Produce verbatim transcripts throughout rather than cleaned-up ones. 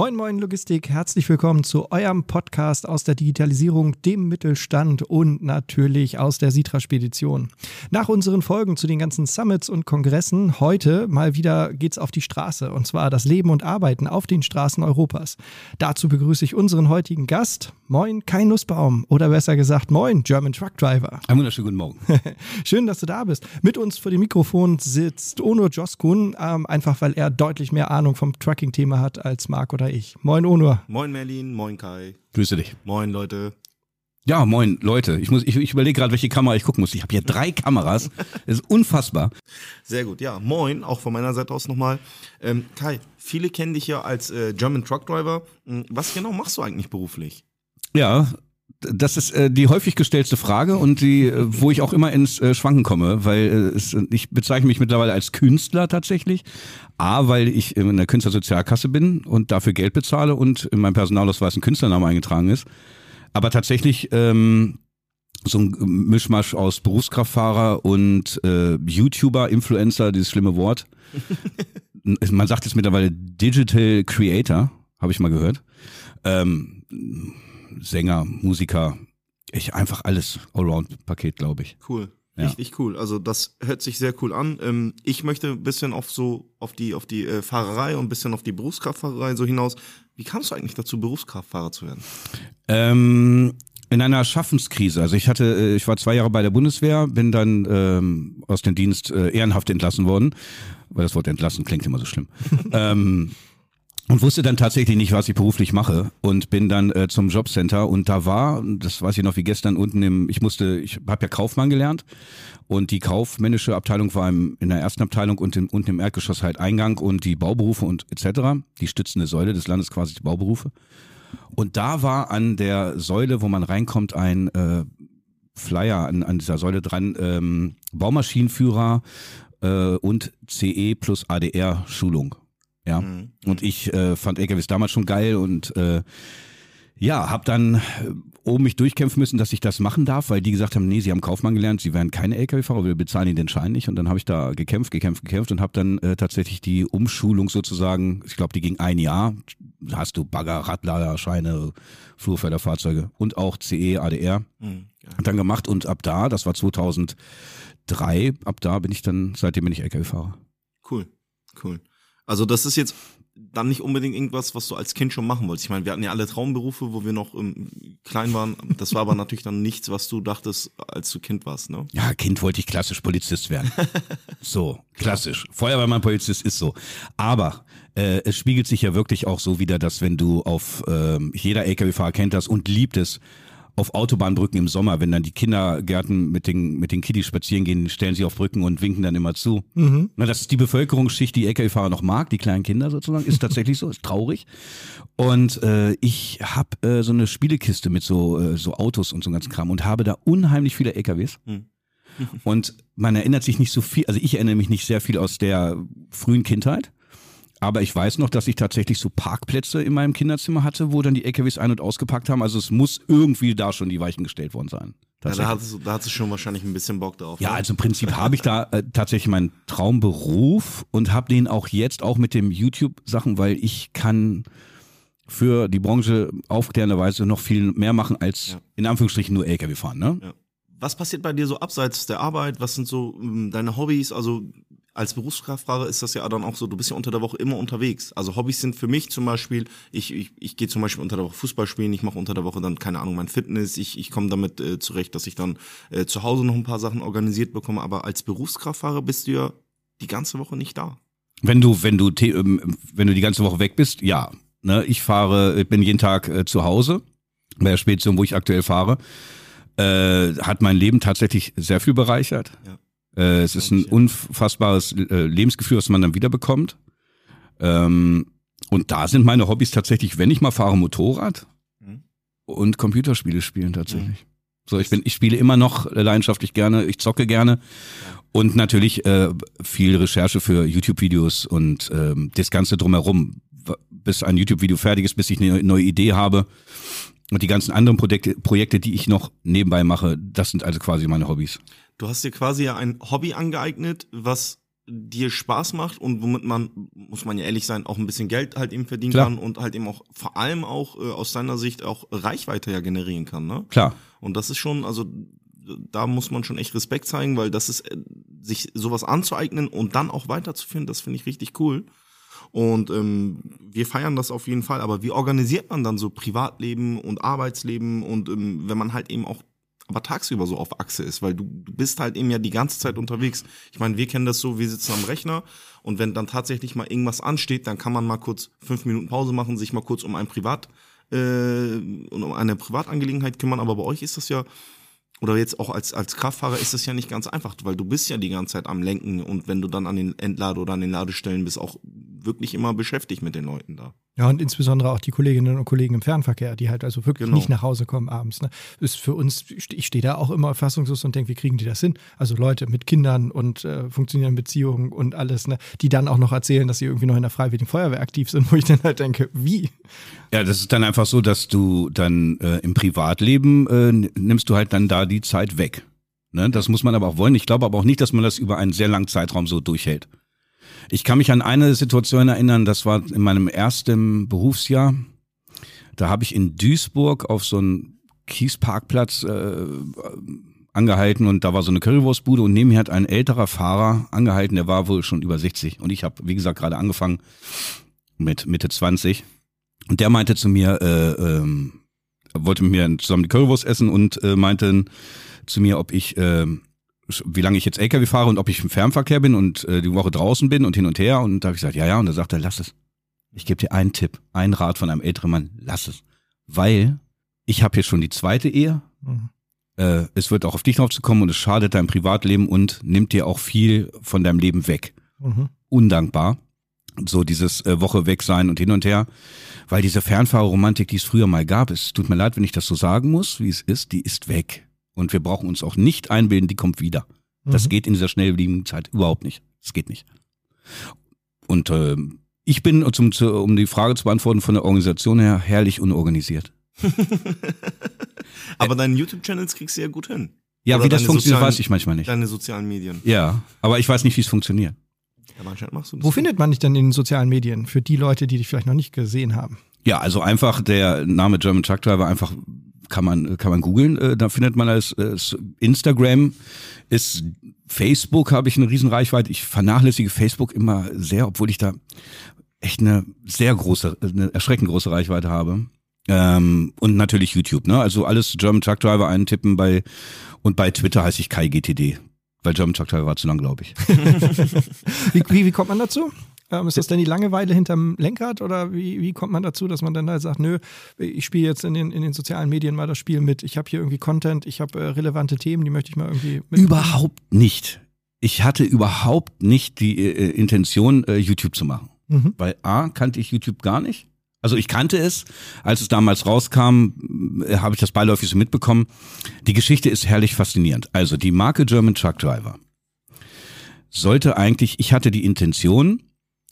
Moin Moin Logistik, herzlich willkommen zu eurem Podcast aus der Digitalisierung, dem Mittelstand und natürlich aus der SITRA-Spedition. Nach unseren Folgen zu den ganzen Summits und Kongressen, heute mal wieder geht's auf die Straße, und zwar das Leben und Arbeiten auf den Straßen Europas. Dazu begrüße ich unseren heutigen Gast, Moin Kai Nussbaum, oder besser gesagt Moin German Truck Driver. Einen wunderschönen guten Morgen. Schön, dass du da bist. Mit uns vor dem Mikrofon sitzt Onur Jostkun, ähm, einfach weil er deutlich mehr Ahnung vom Trucking-Thema hat als Marc oder ich. Moin Onur. Moin Merlin, moin Kai. Grüße dich. Moin Leute. Ja, moin Leute. Ich muss, ich, ich überlege gerade, welche Kamera ich gucken muss. Ich habe hier drei Kameras. Das ist unfassbar. Sehr gut. Ja, moin, auch von meiner Seite aus nochmal. Ähm, Kai, viele kennen dich ja als äh, German Truck Driver. Was genau machst du eigentlich beruflich? Ja, das ist äh, die häufig gestellte Frage und die, äh, wo ich auch immer ins äh, Schwanken komme, weil äh, es, ich bezeichne mich mittlerweile als Künstler tatsächlich. A, weil ich in der Künstlersozialkasse bin und dafür Geld bezahle und in meinem Personalausweis ein Künstlername eingetragen ist. Aber tatsächlich ähm, so ein Mischmasch aus Berufskraftfahrer und äh, YouTuber, Influencer, dieses schlimme Wort. Man sagt jetzt mittlerweile Digital Creator, habe ich mal gehört. Ähm, Sänger, Musiker, ich einfach alles, Allround-Paket, glaube ich. Cool, ja. Richtig cool. Also das hört sich sehr cool an. Ähm, ich möchte ein bisschen auf so auf die auf die äh, Fahrerei und ein bisschen auf die Berufskraftfahrerei so hinaus. Wie kamst du eigentlich dazu, Berufskraftfahrer zu werden? Ähm, in einer Schaffenskrise. Also ich hatte, ich war zwei Jahre bei der Bundeswehr, bin dann ähm, aus dem Dienst äh, ehrenhaft entlassen worden, weil das Wort entlassen klingt immer so schlimm. ähm, Und wusste dann tatsächlich nicht, was ich beruflich mache, und bin dann äh, zum Jobcenter, und da war, das weiß ich noch wie gestern, unten im, ich musste, ich habe ja Kaufmann gelernt, und die kaufmännische Abteilung war im, in der ersten Abteilung und im, unten im Erdgeschoss halt Eingang und die Bauberufe und et cetera, die stützende Säule des Landes, quasi die Bauberufe. Und da war an der Säule, wo man reinkommt, ein äh, Flyer an, an dieser Säule dran, ähm, Baumaschinenführer äh, und C E plus A D R Schulung. Ja, mhm. Und ich äh, fand L K Ws damals schon geil und äh, ja, habe dann äh, oben mich durchkämpfen müssen, dass ich das machen darf, weil die gesagt haben, nee, sie haben Kaufmann gelernt, sie wären keine L K W-Fahrer, wir bezahlen ihnen den Schein nicht, und dann habe ich da gekämpft, gekämpft, gekämpft und habe dann äh, tatsächlich die Umschulung sozusagen, ich glaube, die ging ein Jahr, hast du Bagger, Radlader, Scheine, Flurförderfahrzeuge und auch C E, A D R, mhm, dann gemacht, und ab da, das war zweitausenddrei, ab da bin ich dann, seitdem bin ich L K W-Fahrer. Cool, cool. Also das ist jetzt dann nicht unbedingt irgendwas, was du als Kind schon machen wolltest. Ich meine, wir hatten ja alle Traumberufe, wo wir noch ähm, klein waren. Das war aber natürlich dann nichts, was du dachtest, als du Kind warst, ne? Ja, Kind wollte ich klassisch Polizist werden. So, klassisch. Feuerwehrmann-Polizist ist so. Aber äh, es spiegelt sich ja wirklich auch so wieder, dass wenn du auf, äh, jeder L K W-Fahrer kennt das und liebt es, auf Autobahnbrücken im Sommer, wenn dann die Kindergärten mit den, mit den Kiddies spazieren gehen, stellen sie auf Brücken und winken dann immer zu. Mhm. Na, das ist die Bevölkerungsschicht, die L K W-Fahrer noch mag, die kleinen Kinder sozusagen, ist tatsächlich so, ist traurig. Und äh, ich habe äh, so eine Spielekiste mit so, äh, so Autos und so einem ganzen Kram und habe da unheimlich viele L K Ws. Mhm. Und man erinnert sich nicht so viel, also ich erinnere mich nicht sehr viel aus der frühen Kindheit. Aber ich weiß noch, dass ich tatsächlich so Parkplätze in meinem Kinderzimmer hatte, wo dann die L K Ws ein- und ausgepackt haben. Also es muss irgendwie da schon die Weichen gestellt worden sein. Ja, da hattest du, da hattest du schon wahrscheinlich ein bisschen Bock drauf. Ja, ne? Also im Prinzip habe ich da äh, tatsächlich meinen Traumberuf und habe den auch jetzt, auch mit dem YouTube-Sachen, weil ich kann für die Branche aufklärenderweise noch viel mehr machen als ja. in Anführungsstrichen nur L K W fahren. Ne? Ja. Was passiert bei dir so abseits der Arbeit? Was sind so ähm, deine Hobbys? Also als Berufskraftfahrer ist das ja dann auch so, du bist ja unter der Woche immer unterwegs. Also Hobbys sind für mich zum Beispiel, ich, ich, ich gehe zum Beispiel unter der Woche Fußball spielen, ich mache unter der Woche dann, keine Ahnung, mein Fitness, ich, ich komme damit äh, zurecht, dass ich dann äh, zu Hause noch ein paar Sachen organisiert bekomme, aber als Berufskraftfahrer bist du ja die ganze Woche nicht da. Wenn du, wenn du, te- ähm, wenn du die ganze Woche weg bist, ja. Ne? Ich fahre, bin jeden Tag äh, zu Hause, bei der Spedition, wo ich aktuell fahre, äh, hat mein Leben tatsächlich sehr viel bereichert. Ja. Äh, es ist ein unfassbares äh, Lebensgefühl, was man dann wiederbekommt. Ähm, und da sind meine Hobbys tatsächlich, wenn ich mal fahre, Motorrad mhm. und Computerspiele spielen tatsächlich. Mhm. So, ich bin, ich spiele immer noch leidenschaftlich gerne, ich zocke gerne ja. und natürlich äh, viel Recherche für YouTube-Videos und äh, das Ganze drumherum. Bis ein YouTube-Video fertig ist, bis ich eine neue Idee habe. Und die ganzen anderen Projekte, Projekte, die ich noch nebenbei mache, das sind also quasi meine Hobbys. Du hast dir quasi ja ein Hobby angeeignet, was dir Spaß macht und womit man, muss man ja ehrlich sein, auch ein bisschen Geld halt eben verdienen Klar. kann und halt eben auch vor allem auch äh, aus seiner Sicht auch Reichweite ja generieren kann, ne? Klar. Und das ist schon, also da muss man schon echt Respekt zeigen, weil das ist, sich sowas anzueignen und dann auch weiterzuführen, das finde ich richtig cool. Und ähm, wir feiern das auf jeden Fall, aber wie organisiert man dann so Privatleben und Arbeitsleben und ähm, wenn man halt eben auch aber tagsüber so auf Achse ist, weil du, du bist halt eben ja die ganze Zeit unterwegs. Ich meine, wir kennen das so, wir sitzen am Rechner und wenn dann tatsächlich mal irgendwas ansteht, dann kann man mal kurz fünf Minuten Pause machen, sich mal kurz um ein Privat äh, um eine Privatangelegenheit kümmern, aber bei euch ist das ja, oder jetzt auch als, als Kraftfahrer ist das ja nicht ganz einfach, weil du bist ja die ganze Zeit am Lenken und wenn du dann an den Entlade- oder an den Ladestellen bist, auch wirklich immer beschäftigt mit den Leuten da. Ja, und insbesondere auch die Kolleginnen und Kollegen im Fernverkehr, die halt also wirklich genau. nicht nach Hause kommen abends. Ne? Ist für uns, ich stehe da auch immer fassungslos und denke, wie kriegen die das hin? Also Leute mit Kindern und äh, funktionierenden Beziehungen und alles, ne? Die dann auch noch erzählen, dass sie irgendwie noch in der Freiwilligen Feuerwehr aktiv sind, wo ich dann halt denke, wie? Ja, das ist dann einfach so, dass du dann äh, im Privatleben äh, nimmst du halt dann da die Zeit weg. Ne? Das muss man aber auch wollen. Ich glaube aber auch nicht, dass man das über einen sehr langen Zeitraum so durchhält. Ich kann mich an eine Situation erinnern, das war in meinem ersten Berufsjahr. Da habe ich in Duisburg auf so einem Kiesparkplatz äh, angehalten und da war so eine Currywurstbude und neben mir hat ein älterer Fahrer angehalten, der war wohl schon über sechzig und ich habe, wie gesagt, gerade angefangen mit Mitte zwanzig und der meinte zu mir, äh, äh, wollte mit mir zusammen die Currywurst essen und äh, meinte zu mir, ob ich... Äh, wie lange ich jetzt L K W fahre und ob ich im Fernverkehr bin und äh, die Woche draußen bin und hin und her. Und da habe ich gesagt, ja, ja. Und da sagt er, lass es. Ich gebe dir einen Tipp, einen Rat von einem älteren Mann, lass es. Weil ich habe hier schon die zweite Ehe. Mhm. Äh, es wird auch auf dich drauf zu kommen und es schadet deinem Privatleben und nimmt dir auch viel von deinem Leben weg. Mhm. Undankbar. So dieses äh, Woche weg sein und hin und her. Weil diese Fernfahrerromantik, die es früher mal gab, es tut mir leid, wenn ich das so sagen muss, wie es ist, die ist weg. Und wir brauchen uns auch nicht einbilden, die kommt wieder. Das mhm. geht in dieser schnelllebigen Zeit überhaupt nicht. Das geht nicht. Und äh, ich bin, um, um die Frage zu beantworten, von der Organisation her herrlich unorganisiert. Aber äh, deine YouTube-Channels kriegst du ja gut hin. Ja, Oder wie das funktioniert, weiß ich manchmal nicht. Deine sozialen Medien. Ja, aber ich weiß nicht, wie es funktioniert. Ja, manchmal machst du das. Wo findet man dich denn in den sozialen Medien? Für die Leute, die dich vielleicht noch nicht gesehen haben. Ja, also einfach der Name German Truck Driver einfach... Kann man, kann man googeln, äh, da findet man alles. Äh, Instagram ist, Facebook habe ich eine riesen Reichweite. Ich vernachlässige Facebook immer sehr, obwohl ich da echt eine sehr große, eine erschreckend große Reichweite habe. Ähm, und natürlich YouTube, ne? Also alles German Truck Driver eintippen bei, und bei Twitter heiße ich Kai G T D. Bei German Truck Driver war zu lang, glaube ich. wie, wie, wie kommt man dazu? Ähm, ist das denn die Langeweile hinterm Lenkrad oder wie, wie kommt man dazu, dass man dann halt sagt, nö, ich spiele jetzt in den, in den sozialen Medien mal das Spiel mit, ich habe hier irgendwie Content, ich habe äh, relevante Themen, die möchte ich mal irgendwie mit. Überhaupt nicht. Ich hatte überhaupt nicht die äh, Intention, äh, YouTube zu machen. Mhm. Weil A, kannte ich YouTube gar nicht. Also ich kannte es, als es damals rauskam, äh, habe ich das beiläufig so mitbekommen. Die Geschichte ist herrlich faszinierend. Also die Marke German Truck Driver sollte eigentlich, ich hatte die Intention,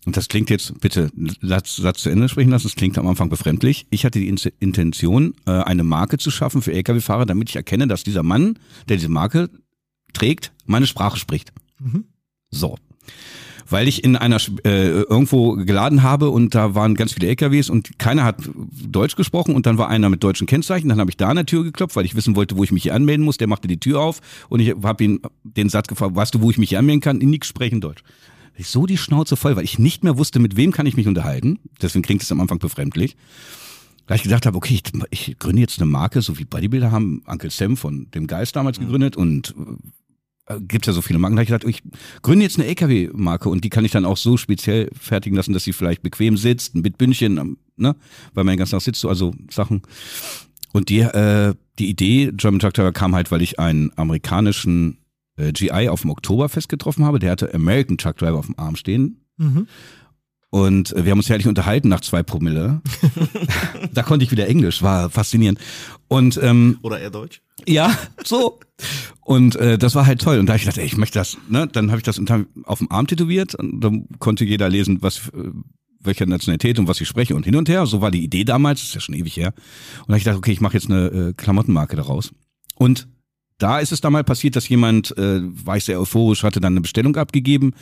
und das klingt jetzt, bitte Satz, Satz zu Ende sprechen lassen, das klingt am Anfang befremdlich. Ich hatte die Intention, eine Marke zu schaffen für L K W-Fahrer, damit ich erkenne, dass dieser Mann, der diese Marke trägt, meine Sprache spricht. Mhm. So. Weil ich in einer äh, irgendwo geladen habe und da waren ganz viele L K Ws und keiner hat Deutsch gesprochen und dann war einer mit deutschen Kennzeichen, dann habe ich da an der Tür geklopft, weil ich wissen wollte, wo ich mich hier anmelden muss. Der machte die Tür auf und ich habe ihn den Satz gefragt, weißt du, wo ich mich hier anmelden kann? Nix sprechen Deutsch. Ich so die Schnauze voll, weil ich nicht mehr wusste, mit wem kann ich mich unterhalten. Deswegen klingt es am Anfang befremdlich. Da ich gedacht habe, okay, ich, ich gründe jetzt eine Marke, so wie Bodybuilder haben Uncle Sam von dem Geist damals gegründet und äh, gibt ja so viele Marken. Da ich gedacht, ich gründe jetzt eine L K W-Marke und die kann ich dann auch so speziell fertigen lassen, dass sie vielleicht bequem sitzt, mit Bündchen, ne, weil man den ganzen Tag sitzt, so also Sachen. Und die äh, die Idee German Truck Driver kam halt, weil ich einen amerikanischen G I auf dem Oktoberfest getroffen habe, der hatte American Truck Driver auf dem Arm stehen. Mhm. Und wir haben uns herrlich unterhalten nach zwei Promille. Da konnte ich wieder Englisch, war faszinierend. Und ähm, oder eher Deutsch? Ja, so. Und äh, das war halt toll. Und da habe ich gedacht, ey, ich möchte das. Ne? Dann habe ich das auf dem Arm tätowiert und dann konnte jeder lesen, was welcher Nationalität und was ich spreche und hin und her. So war die Idee damals, das ist ja schon ewig her. Und da habe ich gedacht, okay, ich mache jetzt eine äh, Klamottenmarke daraus. Und da ist es dann mal passiert, dass jemand, äh, war ich sehr euphorisch, hatte dann eine Bestellung abgegeben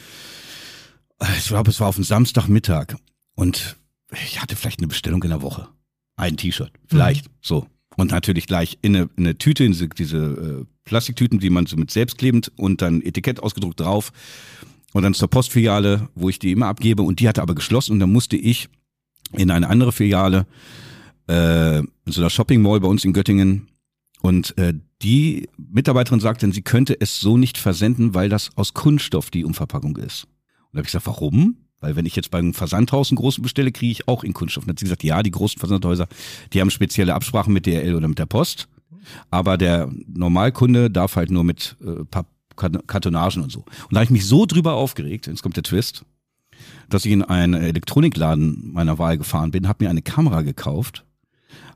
ich glaube, es war auf einen Samstagmittag und ich hatte vielleicht eine Bestellung in der Woche. Ein T-Shirt, vielleicht, mhm. so. Und natürlich gleich in eine, in eine Tüte, in diese, diese äh, Plastiktüten, die man so mit selbstklebend und dann Etikett ausgedruckt drauf und dann zur Postfiliale, wo ich die immer abgebe und die hatte aber geschlossen und dann musste ich in eine andere Filiale, äh, in so einer Shopping Mall bei uns in Göttingen und äh, die Mitarbeiterin sagte, sie könnte es so nicht versenden, weil das aus Kunststoff die Umverpackung ist. Und da habe ich gesagt, warum? Weil wenn ich jetzt beim Versandhaus einen großen bestelle, kriege ich auch in Kunststoff. Und dann hat sie gesagt, ja, die großen Versandhäuser, die haben spezielle Absprachen mit D H L oder mit der Post. Aber der Normalkunde darf halt nur mit äh, Kartonagen und so. Und da habe ich mich so drüber aufgeregt, jetzt kommt der Twist, dass ich in einen Elektronikladen meiner Wahl gefahren bin, habe mir eine Kamera gekauft,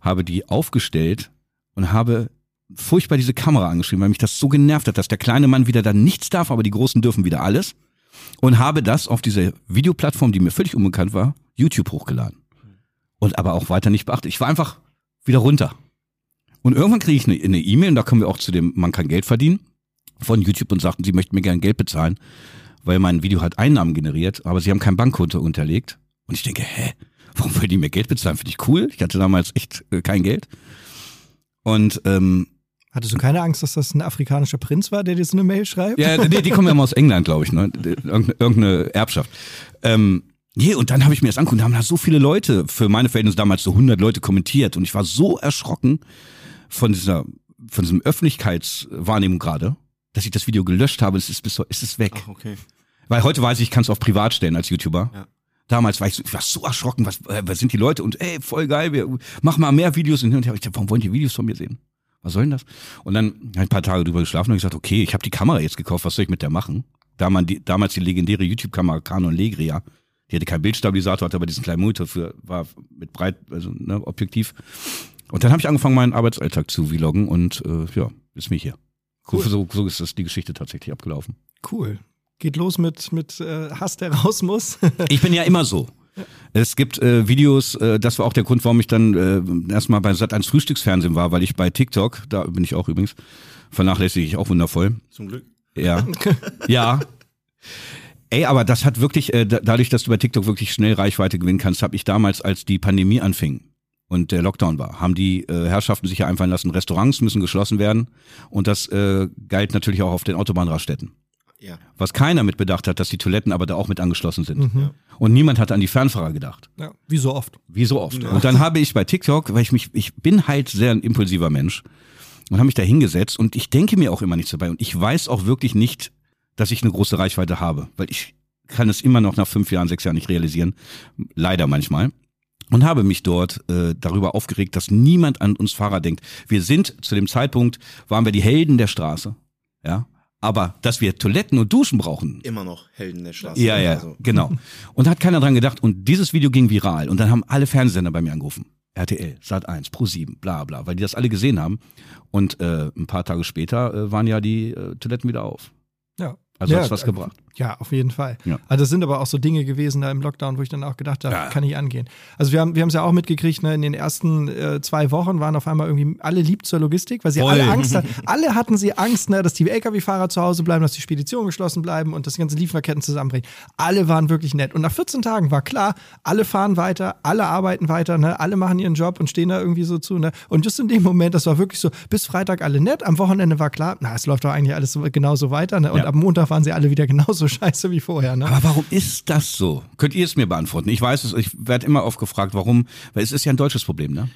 habe die aufgestellt und habe furchtbar diese Kamera angeschrieben, weil mich das so genervt hat, dass der kleine Mann wieder dann nichts darf, aber die Großen dürfen wieder alles. Und habe das auf dieser Videoplattform, die mir völlig unbekannt war, YouTube hochgeladen. Und aber auch weiter nicht beachtet. Ich war einfach wieder runter. Und irgendwann kriege ich eine, eine E-Mail, und da kommen wir auch zu dem, man kann Geld verdienen, von YouTube und sagten, sie möchten mir gerne Geld bezahlen, weil mein Video hat Einnahmen generiert, aber sie haben kein Bankkonto unterlegt. Und ich denke, hä, warum wollen die mir Geld bezahlen? Finde ich cool. Ich hatte damals echt äh, kein Geld. Und ähm, hattest du keine Angst, dass das ein afrikanischer Prinz war, der dir so eine Mail schreibt? Ja, die, die kommen ja mal aus England, glaube ich, ne? Irgendeine Erbschaft. Ähm, je, und dann habe ich mir das angeguckt, da haben da so viele Leute, für meine Verhältnisse damals so hundert Leute kommentiert und ich war so erschrocken von dieser, von diesem Öffentlichkeitswahrnehmung gerade, dass ich das Video gelöscht habe, es ist bis es ist weg. Ach, okay. Weil heute weiß ich, ich kann es auf privat stellen als YouTuber. Ja. Damals war ich so, ich war so erschrocken, was, was sind die Leute und ey, voll geil, wir machen mal mehr Videos und, und ich dachte, warum wollen die Videos von mir sehen? Was soll denn das? Und dann habe ich ein paar Tage drüber geschlafen und gesagt, okay, ich habe die Kamera jetzt gekauft, was soll ich mit der machen? Damals die legendäre YouTube-Kamera Canon Legria, die hatte keinen Bildstabilisator, hatte aber diesen kleinen Monitor für, war mit breit, also ne, Objektiv. Und dann habe ich angefangen, meinen Arbeitsalltag zu vloggen und äh, ja, ist mich hier. Cool. So, so ist das die Geschichte tatsächlich abgelaufen. Cool. Geht los mit, mit äh, Hass, der raus muss. Ich bin ja immer so. Es gibt äh, Videos, äh, das war auch der Grund, warum ich dann äh, erstmal bei Sat eins Frühstücksfernsehen war, weil ich bei TikTok, da bin ich auch übrigens, vernachlässige ich auch wundervoll. Zum Glück. Ja. Ja. Ey, aber das hat wirklich, äh, da, dadurch, dass du bei TikTok wirklich schnell Reichweite gewinnen kannst, habe ich damals, als die Pandemie anfing und der Lockdown war, haben die äh, Herrschaften sich ja einfallen lassen, Restaurants müssen geschlossen werden und das äh, galt natürlich auch auf den Autobahnraststätten. Ja. Was keiner mit bedacht hat, dass die Toiletten aber da auch mit angeschlossen sind. Mhm. Ja. Und niemand hat an die Fernfahrer gedacht. Ja, wie so oft. Wie so oft. Ja. Und dann habe ich bei TikTok, weil ich mich, ich bin halt sehr ein impulsiver Mensch und habe mich da hingesetzt und ich denke mir auch immer nichts dabei und ich weiß auch wirklich nicht, dass ich eine große Reichweite habe, weil ich kann es immer noch nach fünf Jahren, sechs Jahren nicht realisieren. Leider manchmal. Und habe mich dort äh, darüber aufgeregt, dass niemand an uns Fahrer denkt. Wir sind, zu dem Zeitpunkt, waren wir die Helden der Straße. Ja. Aber, dass wir Toiletten und Duschen brauchen. Immer noch Helden der Straße. Ja, ja, also. Genau. Und da hat keiner dran gedacht. Und dieses Video ging viral. Und dann haben alle Fernsehsender bei mir angerufen. R T L, Sat eins, Pro sieben, bla bla. Weil die das alle gesehen haben. Und äh, ein paar Tage später äh, waren ja die äh, Toiletten wieder auf. Ja. Also ja, hat's was gebracht. Ja, auf jeden Fall. Ja. Also das sind aber auch so Dinge gewesen da im Lockdown, wo ich dann auch gedacht habe, ja. Kann ich angehen. Also wir haben wir es ja auch mitgekriegt, ne, in den ersten äh, zwei Wochen waren auf einmal irgendwie alle lieb zur Logistik, weil sie Voll. alle Angst hatten. Alle hatten sie Angst, ne, dass die L K W-Fahrer zu Hause bleiben, dass die Speditionen geschlossen bleiben und dass die ganzen Lieferketten zusammenbrechen. Alle waren wirklich nett. Und nach vierzehn Tagen war klar, alle fahren weiter, alle arbeiten weiter, ne, alle machen ihren Job und stehen da irgendwie so zu. Ne? Und just in dem Moment, das war wirklich so, bis Freitag alle nett, am Wochenende war klar, na, es läuft doch eigentlich alles so, genauso weiter. Ne? Und ja. Am Montag waren sie alle wieder genauso scheiße wie vorher. Ne? Aber warum ist das so? Könnt ihr es mir beantworten? Ich weiß es, ich werde immer oft gefragt, warum, weil es ist ja ein deutsches Problem, ne?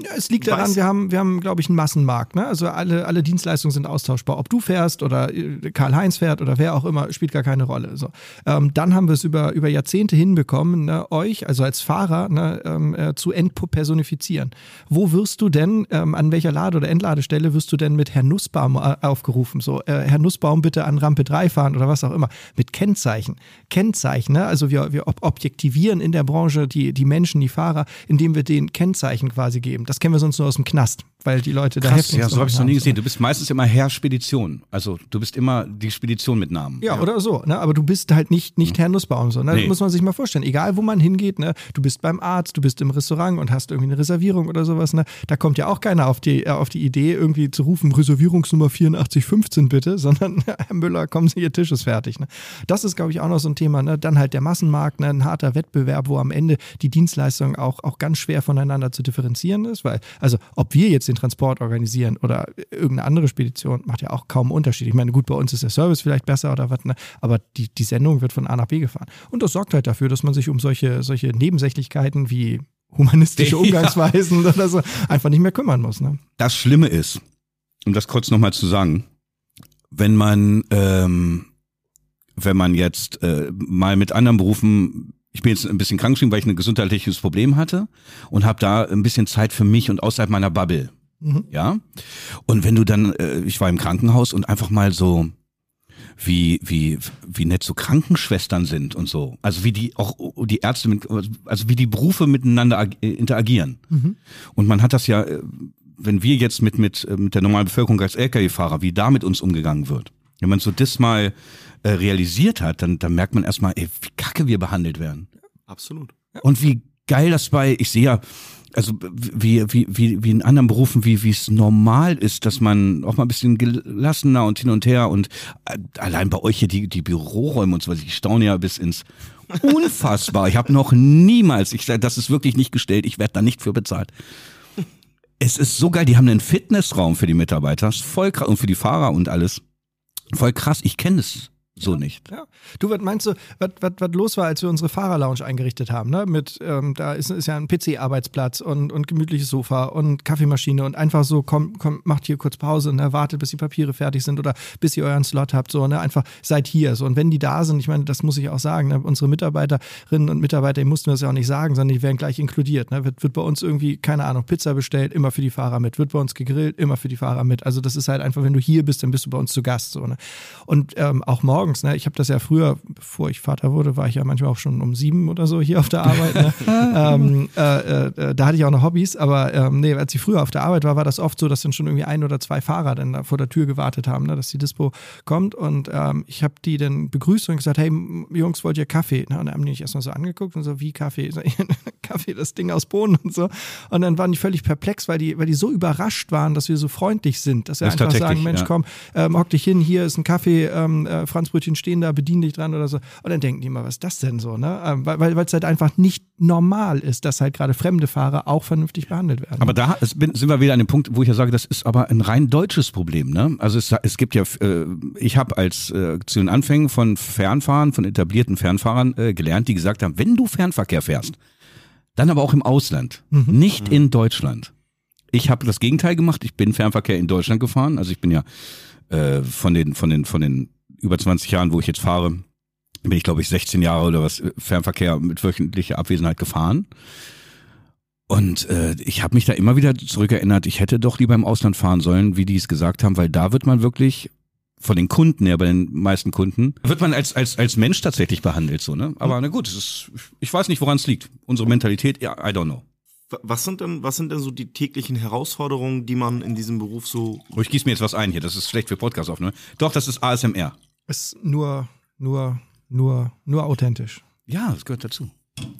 Ja, es liegt daran, wir haben, wir haben, glaube ich, einen Massenmarkt. Ne? Also alle, alle Dienstleistungen sind austauschbar. Ob du fährst oder Karl-Heinz fährt oder wer auch immer, spielt gar keine Rolle. So. Ähm, dann haben wir es über, über Jahrzehnte hinbekommen, ne, euch, also als Fahrer, ne, ähm, äh, zu entpersonifizieren. Wo wirst du denn, ähm, an welcher Lade- oder Endladestelle wirst du denn mit Herrn Nussbaum aufgerufen? So, äh, Herr Nussbaum, bitte an Rampe drei fahren oder was auch immer. Mit Kennzeichen. Kennzeichen, ne? Also wir, wir objektivieren in der Branche die, die Menschen, die Fahrer, indem wir denen Kennzeichen quasi geben. Das kennen wir sonst nur aus dem Knast. weil die Leute da helfen. Ja, so habe ich es noch nie gesehen. Du bist meistens immer Herr Spedition. Also du bist immer die Spedition mit Namen. Ja, ja. Oder so. Ne? Aber du bist halt nicht, nicht mhm. Herr Nussbaum. So, ne? Nee. Das muss man sich mal vorstellen. Egal, wo man hingeht, ne? Du bist beim Arzt, du bist im Restaurant und hast irgendwie eine Reservierung oder sowas. Ne? Da kommt ja auch keiner auf die, äh, auf die Idee, irgendwie zu rufen, Reservierungsnummer vierundachtzig fünfzehn bitte, sondern Herr Müller, kommen Sie, Ihr Tisch ist fertig. Ne? Das ist, glaube ich, auch noch so ein Thema. Ne? Dann halt der Massenmarkt, ne? Ein harter Wettbewerb, wo am Ende die Dienstleistung auch, auch ganz schwer voneinander zu differenzieren ist. Weil, also ob wir jetzt den Transport organisieren oder irgendeine andere Spedition, macht ja auch kaum Unterschied. Ich meine, gut, bei uns ist der Service vielleicht besser oder was, ne? Aber die, die Sendung wird von A nach B gefahren. Und das sorgt halt dafür, dass man sich um solche, solche Nebensächlichkeiten wie humanistische Umgangsweisen ja. oder so einfach nicht mehr kümmern muss. Ne? Das Schlimme ist, um das kurz nochmal zu sagen, wenn man, ähm, wenn man jetzt äh, mal mit anderen Berufen, ich bin jetzt ein bisschen krank geschrieben, weil ich ein gesundheitliches Problem hatte und habe da ein bisschen Zeit für mich und außerhalb meiner Bubble. Mhm. Ja. Und wenn du dann, äh, ich war im Krankenhaus und einfach mal so, wie, wie, wie nett so Krankenschwestern sind und so. Also wie die auch, die Ärzte, mit, also wie die Berufe miteinander interagieren. Mhm. Und man hat das ja, wenn wir jetzt mit, mit, mit der normalen Bevölkerung als L K W-Fahrer, wie da mit uns umgegangen wird. Wenn man so das mal äh, realisiert hat, dann, dann merkt man erstmal, ey, wie kacke wir behandelt werden. Absolut. Ja. Und wie geil das bei, ich sehe ja, also wie, wie, wie, wie in anderen Berufen, wie wie es normal ist, dass man auch mal ein bisschen gelassener und hin und her und äh, allein bei euch hier die, die Büroräume und so was, ich staune ja bis ins Unfassbar. Ich habe noch niemals, ich sage, das ist wirklich nicht gestellt, ich werde da nicht für bezahlt. Es ist so geil, die haben einen Fitnessraum für die Mitarbeiter, ist voll krass, und für die Fahrer und alles. Voll krass, ich kenne es so nicht. Ja. Du, was meinst du, was, was, was los war, als wir unsere Fahrerlounge eingerichtet haben? Ne? Mit, ähm, da ist, ist ja ein P C-Arbeitsplatz und, und gemütliches Sofa und Kaffeemaschine und einfach so, komm, komm, macht hier kurz Pause, ne? Wartet, bis die Papiere fertig sind oder bis ihr euren Slot habt. So, ne? Einfach seid hier. So. Und wenn die da sind, ich meine, das muss ich auch sagen, ne? Unsere Mitarbeiterinnen und Mitarbeiter, die mussten wir das ja auch nicht sagen, sondern die werden gleich inkludiert. Ne? Wird, wird bei uns irgendwie, keine Ahnung, Pizza bestellt, immer für die Fahrer mit. Wird bei uns gegrillt, immer für die Fahrer mit. Also das ist halt einfach, wenn du hier bist, dann bist du bei uns zu Gast. So, ne? Und ähm, auch morgen. Ich habe das ja früher, bevor ich Vater wurde, war ich ja manchmal auch schon um sieben oder so hier auf der Arbeit. Ne? ähm, äh, äh, da hatte ich auch noch Hobbys, aber ähm, nee, als ich früher auf der Arbeit war, war das oft so, dass dann schon irgendwie ein oder zwei Fahrer dann da vor der Tür gewartet haben, ne? Dass die Dispo kommt. Und ähm, ich habe die dann begrüßt und gesagt, hey Jungs, wollt ihr Kaffee? Na, und dann haben die mich erstmal so angeguckt und so, wie Kaffee? So, Kaffee, das Ding aus Bohnen und so. Und dann waren die völlig perplex, weil die, weil die so überrascht waren, dass wir so freundlich sind, dass wir das einfach sagen, Mensch, ja. komm, ähm, hock dich hin, hier ist ein Kaffee, ähm, äh, Franz Brötchen stehen da, bedien dich dran oder so. Und dann denken die immer, was ist das denn so? Ne? Weil es halt einfach nicht normal ist, dass halt gerade fremde Fahrer auch vernünftig behandelt werden. Aber da sind wir wieder an dem Punkt, wo ich ja sage, das ist aber ein rein deutsches Problem. Ne? Also es, es gibt ja, ich habe als äh, zu den Anfängen von Fernfahren, von etablierten Fernfahrern äh, gelernt, die gesagt haben, wenn du Fernverkehr fährst, dann aber auch im Ausland, mhm. nicht mhm. in Deutschland. Ich habe das Gegenteil gemacht, ich bin Fernverkehr in Deutschland gefahren, also ich bin ja äh, von den, von den, von den über zwanzig Jahren, wo ich jetzt fahre, bin ich, glaube ich, sechzehn Jahre oder was, Fernverkehr mit wöchentlicher Abwesenheit gefahren. Und äh, ich habe mich da immer wieder zurückerinnert, ich hätte doch lieber im Ausland fahren sollen, wie die es gesagt haben, weil da wird man wirklich von den Kunden her, bei den meisten Kunden, wird man als als als Mensch tatsächlich behandelt. so ne? Aber na gut, es ist, ich weiß nicht, woran es liegt. Unsere Mentalität, ja, I don't know. Was sind denn, was sind denn so die täglichen Herausforderungen, die man in diesem Beruf so... Oh, ich gieße mir jetzt was ein hier, das ist schlecht für Podcast-Aufnahme. Doch, das ist A S M R. Ist nur, nur, nur, nur authentisch. Ja, das gehört dazu.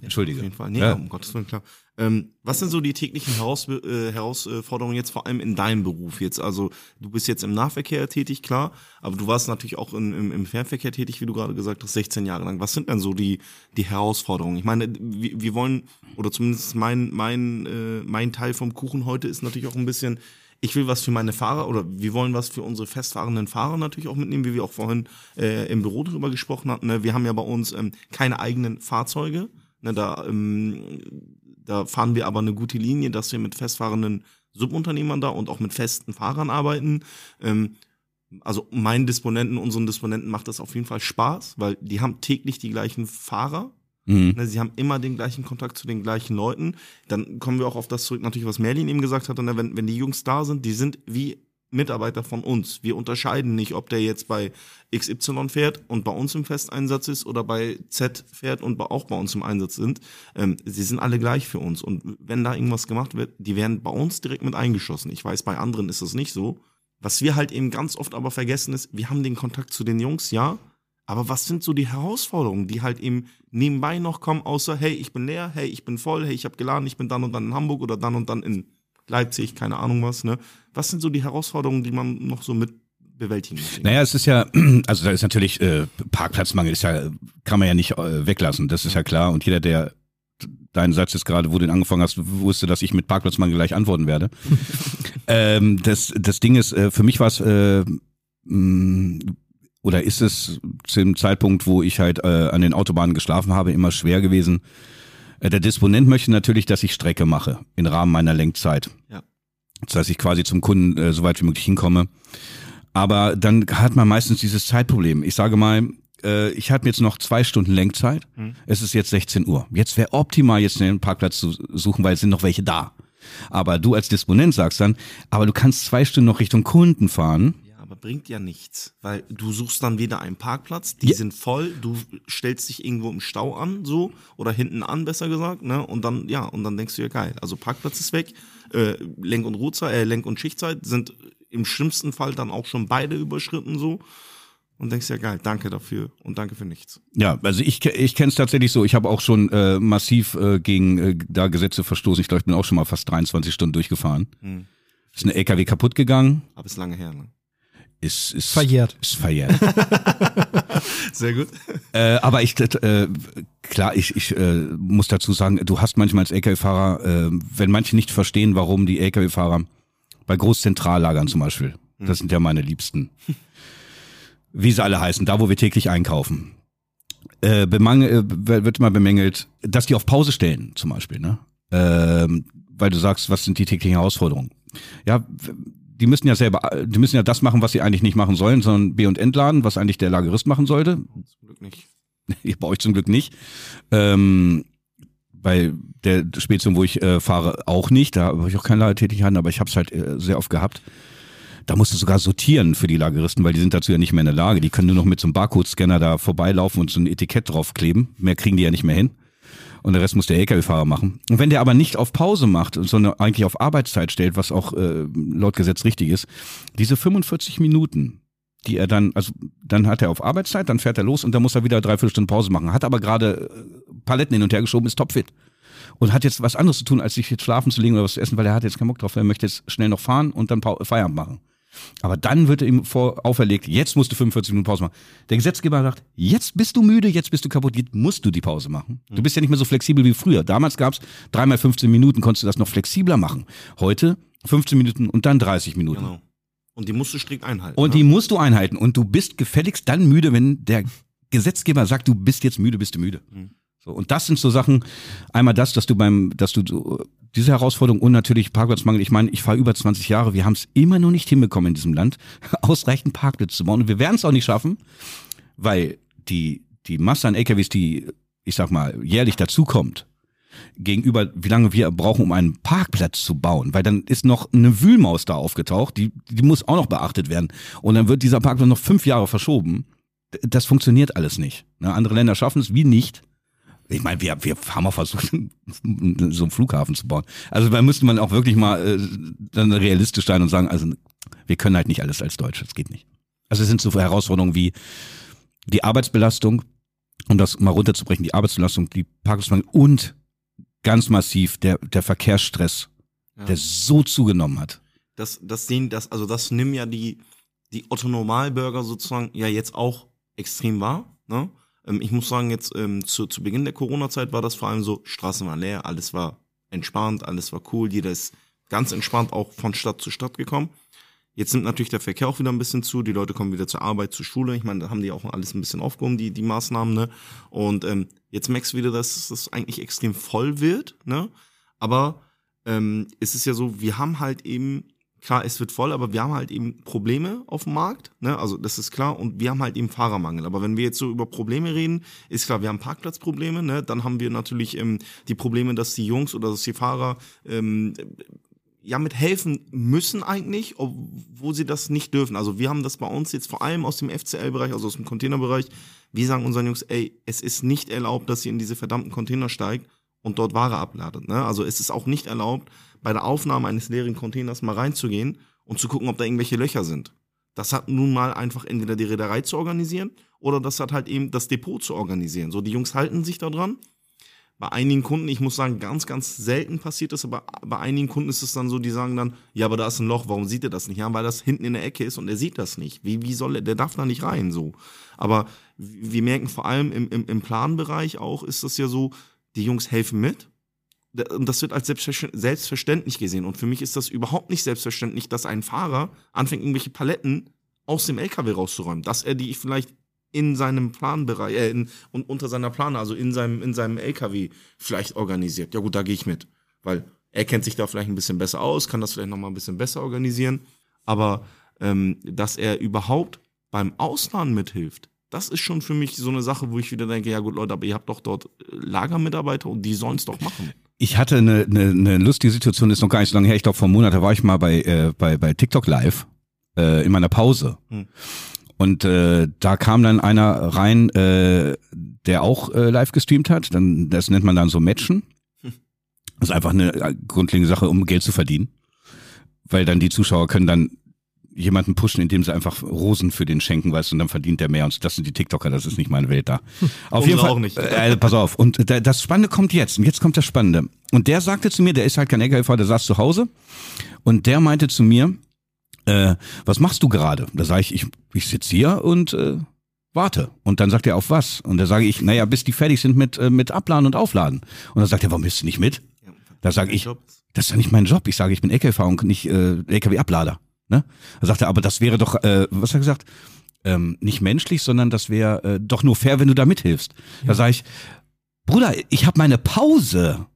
Entschuldige. Auf jeden Fall. Nee, ja. um Gottes Willen, klar. Ähm, was sind so die täglichen Heraus- äh, Herausforderungen jetzt vor allem in deinem Beruf jetzt? Also du bist jetzt im Nahverkehr tätig, klar, aber du warst natürlich auch in, im, im Fernverkehr tätig, wie du gerade gesagt hast, sechzehn Jahre lang. Was sind denn so die, die Herausforderungen? Ich meine, wir, wir wollen, oder zumindest mein, mein, äh, mein Teil vom Kuchen heute ist natürlich auch ein bisschen... Ich will was für meine Fahrer oder wir wollen was für unsere festfahrenden Fahrer natürlich auch mitnehmen, wie wir auch vorhin äh, im Büro drüber gesprochen hatten. Ne? Wir haben ja bei uns ähm, keine eigenen Fahrzeuge. Ne? Da, ähm, da fahren wir aber eine gute Linie, dass wir mit festfahrenden Subunternehmern da und auch mit festen Fahrern arbeiten. Ähm, also meinen Disponenten, unseren Disponenten macht das auf jeden Fall Spaß, weil die haben täglich die gleichen Fahrer. Mhm. Sie haben immer den gleichen Kontakt zu den gleichen Leuten. Dann kommen wir auch auf das zurück, natürlich, was Merlin eben gesagt hat. Wenn, wenn die Jungs da sind, die sind wie Mitarbeiter von uns. Wir unterscheiden nicht, ob der jetzt bei X Y fährt und bei uns im Festeinsatz ist oder bei Z fährt und auch bei uns im Einsatz sind. Ähm, sie sind alle gleich für uns. Und wenn da irgendwas gemacht wird, die werden bei uns direkt mit eingeschossen. Ich weiß, bei anderen ist das nicht so. Was wir halt eben ganz oft aber vergessen ist, wir haben den Kontakt zu den Jungs, ja, aber was sind so die Herausforderungen, die halt eben nebenbei noch kommen, außer, hey, ich bin leer, hey, ich bin voll, hey, ich habe geladen, ich bin dann und dann in Hamburg oder dann und dann in Leipzig, keine Ahnung was, ne? Was sind so die Herausforderungen, die man noch so mit bewältigen muss? Naja, es ist ja, also da ist natürlich, äh, Parkplatzmangel ist ja, kann man ja nicht äh, weglassen, das ist ja klar. Und jeder, der deinen Satz jetzt gerade, wo du den angefangen hast, wusste, dass ich mit Parkplatzmangel gleich antworten werde. ähm, das, das Ding ist, äh, für mich war es, äh, oder ist es zum Zeitpunkt, wo ich halt äh, an den Autobahnen geschlafen habe, immer schwer gewesen. Der Disponent möchte natürlich, dass ich Strecke mache im Rahmen meiner Lenkzeit. Ja. Das heißt, ich quasi zum Kunden äh, so weit wie möglich hinkomme. Aber dann hat man meistens dieses Zeitproblem. Ich sage mal, äh, ich habe jetzt noch zwei Stunden Lenkzeit. Mhm. Es ist jetzt sechzehn Uhr. Jetzt wäre optimal, jetzt einen Parkplatz zu suchen, weil es sind noch welche da. Aber du als Disponent sagst dann, aber du kannst zwei Stunden noch Richtung Kunden fahren. Aber bringt ja nichts, weil du suchst dann wieder einen Parkplatz, die ja. sind voll, du stellst dich irgendwo im Stau an, so, oder hinten an, besser gesagt, ne, und dann, ja, und dann denkst du ja geil, also Parkplatz ist weg, äh, Lenk- und Ruhezeit, äh, Lenk- und Schichtzeit sind im schlimmsten Fall dann auch schon beide überschritten, so, und denkst ja geil, danke dafür und danke für nichts. Ja, also ich, ich kenne es tatsächlich so, ich habe auch schon äh, massiv äh, gegen äh, da Gesetze verstoßen, ich glaube, ich bin auch schon mal fast dreiundzwanzig Stunden durchgefahren, hm. Ist ein L K W kaputt gegangen. Aber ist lange her, ne? Ist, ist verjährt. Ist verjährt. Sehr gut. Äh, aber ich, äh, klar, ich, ich äh, muss dazu sagen, du hast manchmal als L K W-Fahrer, äh, wenn manche nicht verstehen, warum die L K W-Fahrer bei Großzentrallagern zum Beispiel, mhm. das sind ja meine Liebsten, wie sie alle heißen, da wo wir täglich einkaufen, äh, bemangel, wird immer bemängelt, dass die auf Pause stellen zum Beispiel, ne? Äh, weil du sagst, was sind die täglichen Herausforderungen? Ja, die müssen ja selber, die müssen ja das machen, was sie eigentlich nicht machen sollen, sondern B- und Entladen, was eigentlich der Lagerist machen sollte. Zum Glück nicht. Bei euch zum Glück nicht. Ähm, bei der Spedition, wo ich äh, fahre, auch nicht. Da habe ich auch keine Lagertätigkeiten, aber ich habe es halt äh, sehr oft gehabt. Da musst du sogar sortieren für die Lageristen, weil die sind dazu ja nicht mehr in der Lage. Die können nur noch mit so einem Barcode-Scanner da vorbeilaufen und so ein Etikett draufkleben. Mehr kriegen die ja nicht mehr hin. Und der Rest muss der L K W-Fahrer machen. Und wenn der aber nicht auf Pause macht, sondern eigentlich auf Arbeitszeit stellt, was auch äh, laut Gesetz richtig ist, diese fünfundvierzig Minuten, die er dann, also dann hat er auf Arbeitszeit, dann fährt er los und dann muss er wieder dreiviertel Stunden Pause machen. Hat aber gerade Paletten hin und her geschoben, ist topfit. Und hat jetzt was anderes zu tun, als sich jetzt schlafen zu legen oder was zu essen, weil er hat jetzt keinen Bock drauf. Er möchte jetzt schnell noch fahren und dann Feierabend machen. Aber dann wird ihm vor auferlegt, jetzt musst du fünfundvierzig Minuten Pause machen. Der Gesetzgeber sagt, jetzt bist du müde, jetzt bist du kaputt, jetzt musst du die Pause machen. Du bist ja nicht mehr so flexibel wie früher. Damals gab es dreimal fünfzehn Minuten, konntest du das noch flexibler machen. Heute fünfzehn Minuten und dann dreißig Minuten. Genau. Und die musst du strikt einhalten. Und die ja? musst du einhalten. Und du bist gefälligst dann müde, wenn der Gesetzgeber sagt, du bist jetzt müde, bist du müde. Mhm. So, und das sind so Sachen, einmal das, dass du beim, dass du so, diese Herausforderung und natürlich Parkplatzmangel, ich meine, ich fahre über zwanzig Jahre, wir haben es immer noch nicht hinbekommen in diesem Land, ausreichend Parkplätze zu bauen und wir werden es auch nicht schaffen, weil die, die Masse an L K Ws, die, ich sag mal, jährlich dazukommt, gegenüber, wie lange wir brauchen, um einen Parkplatz zu bauen, weil dann ist noch eine Wühlmaus da aufgetaucht, die, die muss auch noch beachtet werden und dann wird dieser Parkplatz noch fünf Jahre verschoben, das funktioniert alles nicht. Ne? Andere Länder schaffen es, wir nicht. Ich meine, wir, wir haben mal versucht, so einen Flughafen zu bauen. Also da müsste man auch wirklich mal äh, dann realistisch sein und sagen, also wir können halt nicht alles als Deutsche, das geht nicht. Also es sind so Herausforderungen wie die Arbeitsbelastung, um das mal runterzubrechen, die Arbeitsbelastung, die Parkplatzmangel und ganz massiv der, der Verkehrsstress, ja. der so zugenommen hat. Das, das sehen, das, also das nehmen ja die, die Otto-Normalbürger sozusagen ja jetzt auch extrem wahr, ne? Ich muss sagen, jetzt ähm, zu, zu Beginn der Corona-Zeit war das vor allem so, Straßen waren leer, alles war entspannt, alles war cool, jeder ist ganz entspannt auch von Stadt zu Stadt gekommen. Jetzt nimmt natürlich der Verkehr auch wieder ein bisschen zu, die Leute kommen wieder zur Arbeit, zur Schule, ich meine, da haben die auch alles ein bisschen aufgehoben, die, die Maßnahmen, ne? Und ähm, jetzt merkst du wieder, dass das eigentlich extrem voll wird, ne? Aber ähm, es ist ja so, wir haben halt eben, klar, es wird voll, aber wir haben halt eben Probleme auf dem Markt, ne? Also das ist klar und wir haben halt eben Fahrermangel, aber wenn wir jetzt so über Probleme reden, ist klar, wir haben Parkplatzprobleme, ne? Dann haben wir natürlich ähm, die Probleme, dass die Jungs oder dass die Fahrer ähm, ja mithelfen müssen eigentlich, obwohl sie das nicht dürfen. Also wir haben das bei uns jetzt vor allem aus dem F C L-Bereich, also aus dem Containerbereich. Wir sagen unseren Jungs, ey, es ist nicht erlaubt, dass ihr in diese verdammten Container steigt und dort Ware abladet. Ne? Also es ist auch nicht erlaubt, bei der Aufnahme eines leeren Containers mal reinzugehen und zu gucken, ob da irgendwelche Löcher sind. Das hat nun mal einfach entweder die Reederei zu organisieren oder das hat halt eben das Depot zu organisieren. So, die Jungs halten sich da dran. Bei einigen Kunden, ich muss sagen, ganz, ganz selten passiert das, aber bei einigen Kunden ist es dann so, die sagen dann, ja, aber da ist ein Loch, warum sieht er das nicht? Ja, weil das hinten in der Ecke ist und er sieht das nicht. Wie, wie soll er, der darf da nicht rein, so. Aber wir merken vor allem im, im, im Planbereich auch, ist das ja so, die Jungs helfen mit. Und das wird als selbstverständlich gesehen. Und für mich ist das überhaupt nicht selbstverständlich, dass ein Fahrer anfängt, irgendwelche Paletten aus dem L K W rauszuräumen. Dass er die vielleicht in seinem Planbereich, äh, in, und unter seiner Plane, also in seinem, in seinem L K W vielleicht organisiert. Ja gut, da gehe ich mit. Weil er kennt sich da vielleicht ein bisschen besser aus, kann das vielleicht nochmal ein bisschen besser organisieren. Aber ähm, dass er überhaupt beim Ausladen mithilft, das ist schon für mich so eine Sache, wo ich wieder denke, ja gut Leute, aber ihr habt doch dort Lagermitarbeiter und die sollen es doch machen. Ich hatte eine, eine, eine lustige Situation, ist noch gar nicht so lange her, ich glaube vor einem Monat, da war ich mal bei, äh, bei, bei TikTok live äh, in meiner Pause. Hm. Und äh, da kam dann einer rein, äh, der auch äh, live gestreamt hat. Dann, das nennt man dann so Matchen. Hm. Das ist einfach eine grundlegende Sache, um Geld zu verdienen. Weil dann die Zuschauer können dann jemanden pushen, indem sie einfach Rosen für den schenken, weißt du, und dann verdient der mehr. Und das sind die TikToker, das ist nicht meine Welt da. Auf jeden Fall auch nicht. Äh, pass auf. Und das Spannende kommt jetzt. Und jetzt kommt das Spannende. Und der sagte zu mir, der ist halt kein L K W-Fahrer, der saß zu Hause. Und der meinte zu mir, äh, was machst du gerade? Da sage ich, ich, ich sitze hier und äh, warte. Und dann sagt er, auf was? Und da sage ich, naja, bis die fertig sind mit, äh, mit Abladen und Aufladen. Und dann sagt er, warum bist du nicht mit? Da sage ich, das ist ja nicht mein Job. Ich sage, ich bin L K W-Fahrer und nicht äh, L K W-Ablader. Ne? Er sagte, aber das wäre doch, äh, was hat er gesagt, ähm, nicht menschlich, sondern das wäre äh, doch nur fair, wenn du da mithilfst. Ja. Da sage ich, Bruder, ich habe meine Pause.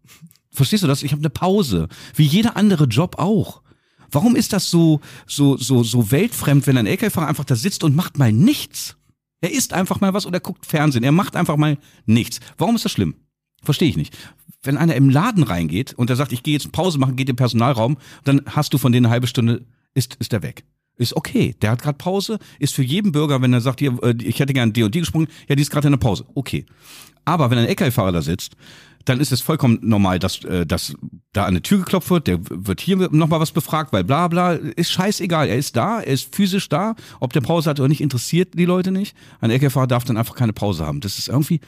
Verstehst du das? Ich habe eine Pause. Wie jeder andere Job auch. Warum ist das so, so, so, so weltfremd, wenn ein L K W-Fahrer einfach da sitzt und macht mal nichts? Er isst einfach mal was oder guckt Fernsehen. Er macht einfach mal nichts. Warum ist das schlimm? Verstehe ich nicht. Wenn einer im Laden reingeht und der sagt, ich gehe jetzt Pause machen, geht in den Personalraum, dann hast du von denen eine halbe Stunde Ist, ist der weg. Ist okay. Der hat gerade Pause. Ist für jeden Bürger, wenn er sagt, hier, ich hätte gerne D und D gesprungen, ja, die ist gerade in der Pause. Okay. Aber wenn ein L K W-Fahrer da sitzt, dann ist es vollkommen normal, dass, dass da an die Tür geklopft wird, der wird hier nochmal was befragt, weil bla bla, ist scheißegal. Er ist da, er ist physisch da. Ob der Pause hat oder nicht, interessiert die Leute nicht. Ein L K W-Fahrer darf dann einfach keine Pause haben. Das ist irgendwie,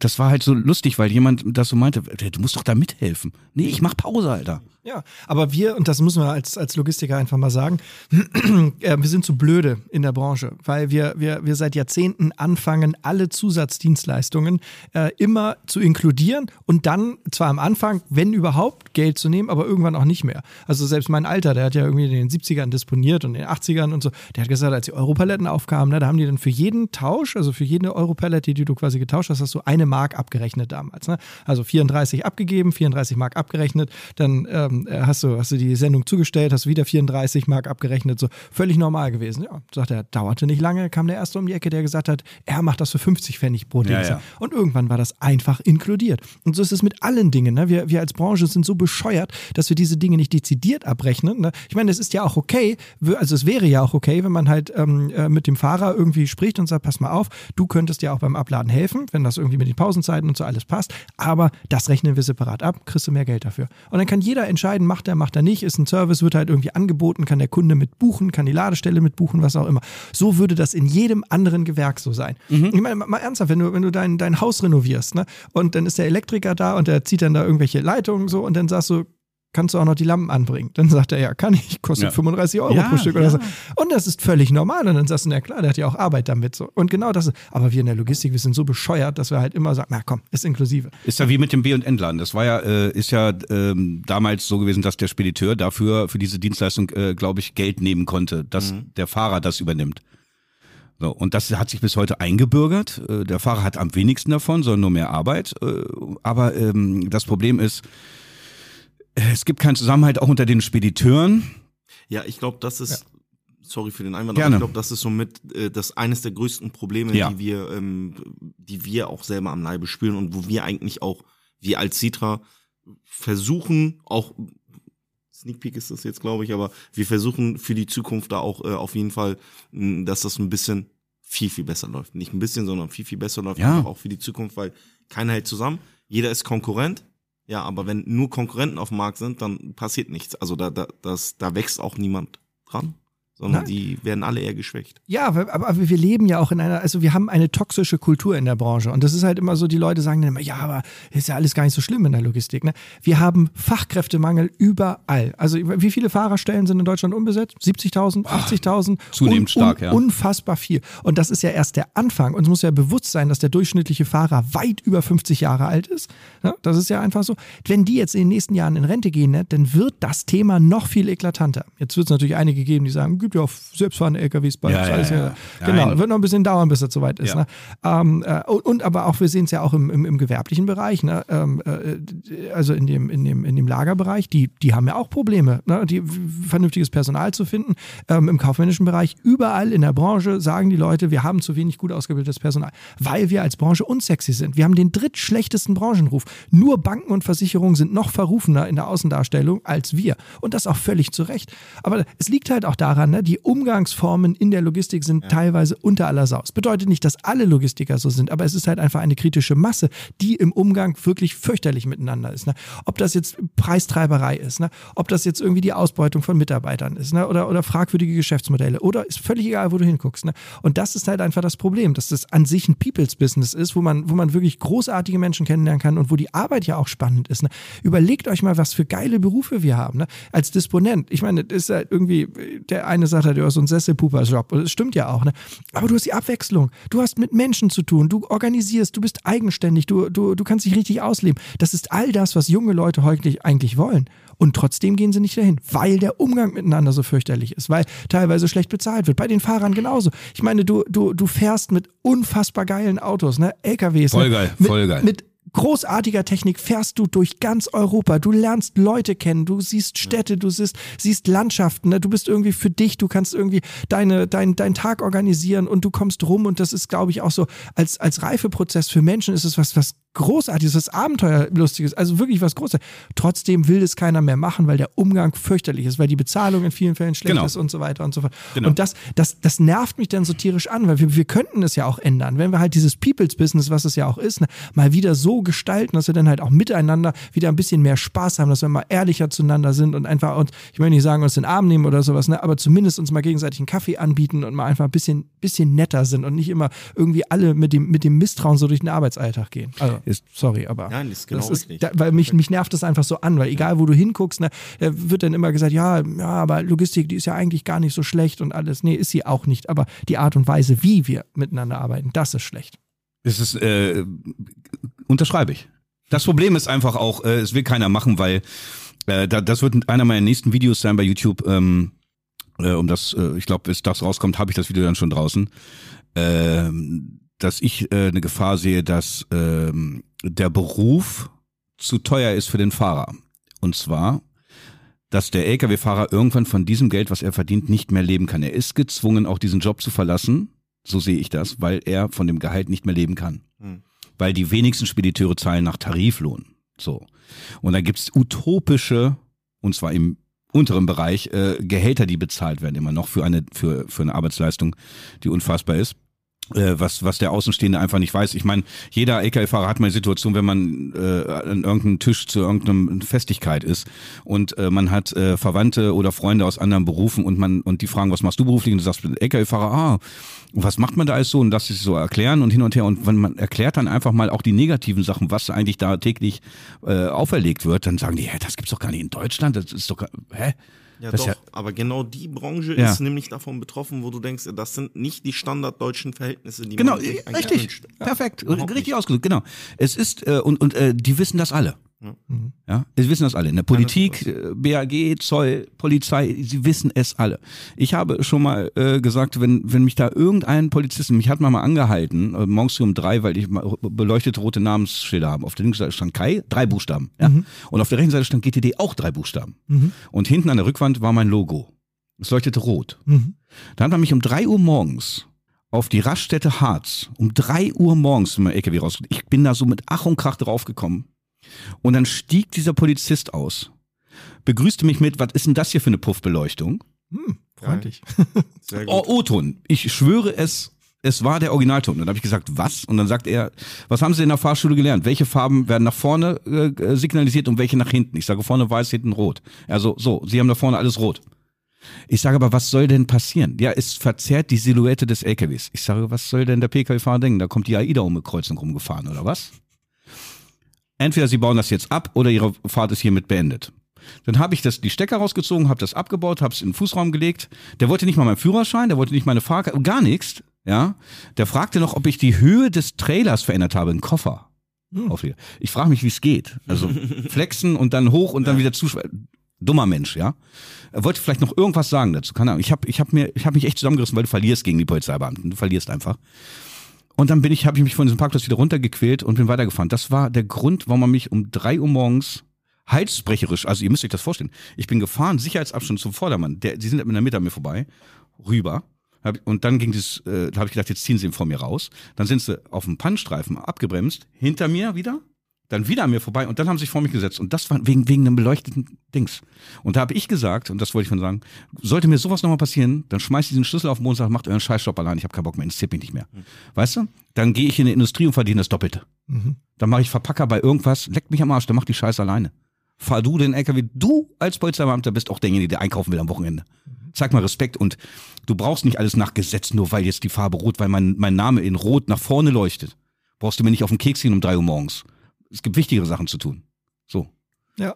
das war halt so lustig, weil jemand das so meinte, du musst doch da mithelfen. Nee, ich mach Pause, Alter. Ja, aber wir, und das müssen wir als, als Logistiker einfach mal sagen, äh, wir sind zu blöde in der Branche, weil wir, wir, wir seit Jahrzehnten anfangen, alle Zusatzdienstleistungen äh, immer zu inkludieren und dann zwar am Anfang, wenn überhaupt, Geld zu nehmen, aber irgendwann auch nicht mehr. Also selbst mein Alter, der hat ja irgendwie in den siebzigern disponiert und in den achtzigern und so, der hat gesagt, als die Europaletten aufkamen, ne, da haben die dann für jeden Tausch, also für jede Europalette, die du quasi getauscht hast, hast du eine Mark abgerechnet damals. Ne? Also vierunddreißig abgegeben, vierunddreißig Mark abgerechnet, dann ähm, Hast du, hast du die Sendung zugestellt, hast wieder vierunddreißig Mark abgerechnet, so völlig normal gewesen. Ja, sagt er, dauerte nicht lange, kam der Erste um die Ecke, der gesagt hat, er macht das für fünfzig Pfennig pro Dienst. Ja, ja. Und irgendwann war das einfach inkludiert. Und so ist es mit allen Dingen. Ne? Wir, wir als Branche sind so bescheuert, dass wir diese Dinge nicht dezidiert abrechnen. Ne? Ich meine, es ist ja auch okay, also es wäre ja auch okay, wenn man halt ähm, mit dem Fahrer irgendwie spricht und sagt, pass mal auf, du könntest ja auch beim Abladen helfen, wenn das irgendwie mit den Pausenzeiten und so alles passt, aber das rechnen wir separat ab, kriegst du mehr Geld dafür. Und dann kann jeder entscheiden, macht er, macht er nicht, ist ein Service, wird halt irgendwie angeboten, kann der Kunde mit buchen, kann die Ladestelle mit buchen, was auch immer. So würde das in jedem anderen Gewerk so sein. Mhm. Ich meine, mal ernsthaft, wenn du, wenn du dein, dein Haus renovierst, ne, und dann ist der Elektriker da und der zieht dann da irgendwelche Leitungen so und dann sagst du, kannst du auch noch die Lampen anbringen? Dann sagt er, ja, kann ich, kostet ja fünfunddreißig Euro ja, pro Stück oder ja. so. Und das ist völlig normal. Und dann sagst du, na klar, der hat ja auch Arbeit damit. So. Und genau das ist, aber wir in der Logistik, wir sind so bescheuert, dass wir halt immer sagen, na komm, ist inklusive. Ist ja wie mit dem B- und Entladen. Das war ja, äh, ist ja ähm, damals so gewesen, dass der Spediteur dafür, für diese Dienstleistung, äh, glaube ich, Geld nehmen konnte, dass mhm. der Fahrer das übernimmt. So, und das hat sich bis heute eingebürgert. Äh, der Fahrer hat am wenigsten davon, sondern nur mehr Arbeit. Äh, aber ähm, das Problem ist, es gibt keinen Zusammenhalt auch unter den Spediteuren. Ja, ich glaube, das ist, ja. sorry für den Einwand, aber ich glaube, das ist somit äh, das eines der größten Probleme, ja. die wir, ähm, die wir auch selber am Leibe spüren und wo wir eigentlich auch, wir als SITRA versuchen, auch Sneak Peek ist das jetzt, glaube ich, aber wir versuchen für die Zukunft da auch äh, auf jeden Fall, mh, dass das ein bisschen viel, viel besser läuft. Nicht ein bisschen, sondern viel, viel besser läuft, ja. Auch für die Zukunft, weil keiner hält zusammen, jeder ist Konkurrent. Ja, aber wenn nur Konkurrenten auf dem Markt sind, dann passiert nichts. Also da da das da wächst auch niemand dran, sondern Nein. die werden alle eher geschwächt. Ja, aber, aber wir leben ja auch in einer, also wir haben eine toxische Kultur in der Branche. Und das ist halt immer so, die Leute sagen dann immer, ja, aber ist ja alles gar nicht so schlimm in der Logistik. Ne? Wir haben Fachkräftemangel überall. Also wie viele Fahrerstellen sind in Deutschland unbesetzt? siebzigtausend, achtzigtausend? Zunehmend un, stark, ja. Unfassbar viel. Und das ist ja erst der Anfang. Uns muss ja bewusst sein, dass der durchschnittliche Fahrer weit über fünfzig Jahre alt ist. Ne? Das ist ja einfach so. Wenn die jetzt in den nächsten Jahren in Rente gehen, ne, dann wird das Thema noch viel eklatanter. Jetzt wird es natürlich einige geben, die sagen, gibt ja auch selbstfahrende L K Ws bei ja, uns. Ja, ja. Ja. Genau, Nein. wird noch ein bisschen dauern, bis das soweit ist. Ja. Ne? Ähm, äh, und aber auch, wir sehen es ja auch im, im, im gewerblichen Bereich, ne? ähm, äh, also in dem, in dem, in dem Lagerbereich, die, die haben ja auch Probleme, ne? die, vernünftiges Personal zu finden. Ähm, Im kaufmännischen Bereich, überall in der Branche sagen die Leute, wir haben zu wenig gut ausgebildetes Personal, weil wir als Branche unsexy sind. Wir haben den drittschlechtesten Branchenruf. Nur Banken und Versicherungen sind noch verrufener in der Außendarstellung als wir. Und das auch völlig zu Recht. Aber es liegt halt auch daran, die Umgangsformen in der Logistik sind ja. teilweise unter aller Sau. Das bedeutet nicht, dass alle Logistiker so sind, aber es ist halt einfach eine kritische Masse, die im Umgang wirklich fürchterlich miteinander ist. Ne? Ob das jetzt Preistreiberei ist, ne? ob das jetzt irgendwie die Ausbeutung von Mitarbeitern ist, ne? oder, oder fragwürdige Geschäftsmodelle, oder ist völlig egal, wo du hinguckst. Ne? Und das ist halt einfach das Problem, dass das an sich ein Peoples-Business ist, wo man, wo man wirklich großartige Menschen kennenlernen kann und wo die Arbeit ja auch spannend ist. Ne? Überlegt euch mal, was für geile Berufe wir haben. Ne? Als Disponent, ich meine, das ist halt irgendwie der eine sagt halt, du hast so einen Sesselpuper-Job. Das stimmt ja auch, ne? Aber du hast die Abwechslung. Du hast mit Menschen zu tun. Du organisierst. Du bist eigenständig. Du, du, du kannst dich richtig ausleben. Das ist all das, was junge Leute heute eigentlich wollen. Und trotzdem gehen sie nicht dahin, weil der Umgang miteinander so fürchterlich ist, weil teilweise schlecht bezahlt wird. Bei den Fahrern genauso. Ich meine, du, du, du fährst mit unfassbar geilen Autos, ne? L K Ws. Voll geil, ne? mit, voll geil. Mit großartiger Technik fährst du durch ganz Europa, du lernst Leute kennen, du siehst Städte, du siehst, siehst Landschaften, ne? du bist irgendwie für dich, du kannst irgendwie deine, dein, deinen Tag organisieren und du kommst rum und das ist, glaube ich, auch so, als, als Reifeprozess für Menschen ist es was, was Großartiges, was Abenteuerlustiges, also wirklich was Großartiges. Trotzdem will das keiner mehr machen, weil der Umgang fürchterlich ist, weil die Bezahlung in vielen Fällen schlecht genau. ist und so weiter und so fort. Genau. Und das, das, das nervt mich dann so tierisch an, weil wir, wir könnten es ja auch ändern, wenn wir halt dieses Peoples-Business, was es ja auch ist, ne, mal wieder so gestalten, dass wir dann halt auch miteinander wieder ein bisschen mehr Spaß haben, dass wir mal ehrlicher zueinander sind und einfach uns, ich möchte nicht sagen, uns in den Arm nehmen oder sowas, ne, aber zumindest uns mal gegenseitig einen Kaffee anbieten und mal einfach ein bisschen, bisschen netter sind und nicht immer irgendwie alle mit dem, mit dem Misstrauen so durch den Arbeitsalltag gehen. Also, Ist, sorry, aber Nein, ist genau das ist, da, weil mich, mich nervt das einfach so an, weil egal wo du hinguckst, ne, wird dann immer gesagt, ja, ja, aber Logistik, die ist ja eigentlich gar nicht so schlecht und alles. Nee, ist sie auch nicht, aber die Art und Weise, wie wir miteinander arbeiten, das ist schlecht. Das ist, äh, unterschreibe ich. Das Problem ist einfach auch, äh, es will keiner machen, weil äh, da, das wird einer meiner nächsten Videos sein bei YouTube, ähm, äh, um das, äh, ich glaube, bis das rauskommt, habe ich das Video dann schon draußen. Ähm, dass ich äh, eine Gefahr sehe, dass ähm, der Beruf zu teuer ist für den Fahrer. Und zwar, dass der L K W-Fahrer irgendwann von diesem Geld, was er verdient, nicht mehr leben kann. Er ist gezwungen, auch diesen Job zu verlassen, so sehe ich das, weil er von dem Gehalt nicht mehr leben kann. Mhm. Weil die wenigsten Spediteure zahlen nach Tariflohn. So. Und dann gibt's utopische, und zwar im unteren Bereich, äh, Gehälter, die bezahlt werden immer noch für eine, für, für eine Arbeitsleistung, die unfassbar ist. Was, was der Außenstehende einfach nicht weiß. Ich meine, jeder L K W-Fahrer hat mal eine Situation, wenn man äh, an irgendeinem Tisch zu irgendeiner Festigkeit ist und äh, man hat äh, Verwandte oder Freunde aus anderen Berufen und man und die fragen, was machst du beruflich? Und du sagst, L K W-Fahrer, ah, was macht man da alles so? Und das sich so erklären und hin und her. Und wenn man erklärt dann einfach mal auch die negativen Sachen, was eigentlich da täglich äh, auferlegt wird, dann sagen die, hä, das gibt's doch gar nicht in Deutschland, das ist doch, hä? Ja das doch, ja, aber genau die Branche ja. ist nämlich davon betroffen, wo du denkst, das sind nicht die standarddeutschen Verhältnisse, die genau, man sich eigentlich richtig, erwünscht. Ja, perfekt, richtig ausgedrückt, genau. Es ist, äh, und, und äh, die wissen das alle. Ja. Mhm. ja, die wissen das alle. In der Politik, B A G, Zoll, Polizei, sie wissen es alle. Ich habe schon mal äh, gesagt, wenn, wenn mich da irgendein Polizist, mich hat man mal angehalten, äh, morgens um drei, weil ich beleuchtete rote Namensschilder habe. Auf der linken Seite stand Kai, drei Buchstaben. Ja? Mhm. Und auf der rechten Seite stand G T D auch drei Buchstaben. Mhm. Und hinten an der Rückwand war mein Logo. Es leuchtete rot. Mhm. Da hat man mich um drei Uhr morgens auf die Raststätte Harz, um drei Uhr morgens mit meinem L K W rausgekommen. Ich bin da so mit Ach und Krach draufgekommen. Und dann stieg dieser Polizist aus begrüßte mich mit, was ist denn das hier für eine Puffbeleuchtung? Hm, freundlich. Sehr gut. Oh, O-Ton. Ich schwöre es, es war der Originalton. Und dann habe ich gesagt, was? Und dann sagt er, was haben Sie in der Fahrschule gelernt? Welche Farben werden nach vorne äh, signalisiert und welche nach hinten? Ich sage, vorne weiß, hinten rot. Also so, Sie haben da vorne alles rot. Ich sage aber, was soll denn passieren? Ja, es verzerrt die Silhouette des L K Ws. Ich sage, was soll denn der P K W-Fahrer denken? Da kommt die AIDA um eine Kreuzung rumgefahren, oder was? Entweder Sie bauen das jetzt ab oder Ihre Fahrt ist hiermit beendet. Dann habe ich das, die Stecker rausgezogen, habe das abgebaut, habe es in den Fußraum gelegt. Der wollte nicht mal meinen Führerschein, der wollte nicht meine Fahrkarte, gar nichts. Ja? Der fragte noch, ob ich die Höhe des Trailers verändert habe, im Koffer. Hm. Ich frage mich, wie es geht. Also flexen und dann hoch und dann ja. wieder zuschweißen. Dummer Mensch, ja. Er wollte vielleicht noch irgendwas sagen dazu, keine Ahnung. Ich habe ich hab mir, ich hab mich echt zusammengerissen, weil du verlierst gegen die Polizeibeamten. Du verlierst einfach. Und dann bin ich, habe ich mich von diesem Parkplatz wieder runtergequält und bin weitergefahren. Das war der Grund, warum man mich um drei Uhr morgens halsbrecherisch, also ihr müsst euch das vorstellen, ich bin gefahren, Sicherheitsabstand zum Vordermann. Der, sie sind mit einer Mitte an mir vorbei, rüber. Und dann ging das, äh, da habe ich gedacht, jetzt ziehen sie ihn vor mir raus. Dann sind sie auf dem Pannstreifen abgebremst, hinter mir wieder. Dann wieder an mir vorbei und dann haben sie sich vor mich gesetzt. Und das war wegen, wegen einem beleuchteten Dings. Und da habe ich gesagt, und das wollte ich von sagen, sollte mir sowas nochmal passieren, dann schmeißt diesen Schlüssel auf den Boden und sagt, macht euren Scheißjob allein, ich habe keinen Bock mehr, interessiert mich nicht mehr. Mhm. Weißt du? Dann gehe ich in die Industrie und verdiene das Doppelte. Mhm. Dann mache ich Verpacker bei irgendwas, leck mich am Arsch, dann mach die Scheiße alleine. Fahr du den L K W, du als Polizeibeamter bist auch derjenige, der einkaufen will am Wochenende. Zeig mal Respekt und du brauchst nicht alles nach Gesetz, nur weil jetzt die Farbe rot, weil mein, mein Name in rot nach vorne leuchtet. Brauchst du mir nicht auf den Keks hin um drei Uhr morgens. Es gibt wichtigere Sachen zu tun. So. Ja,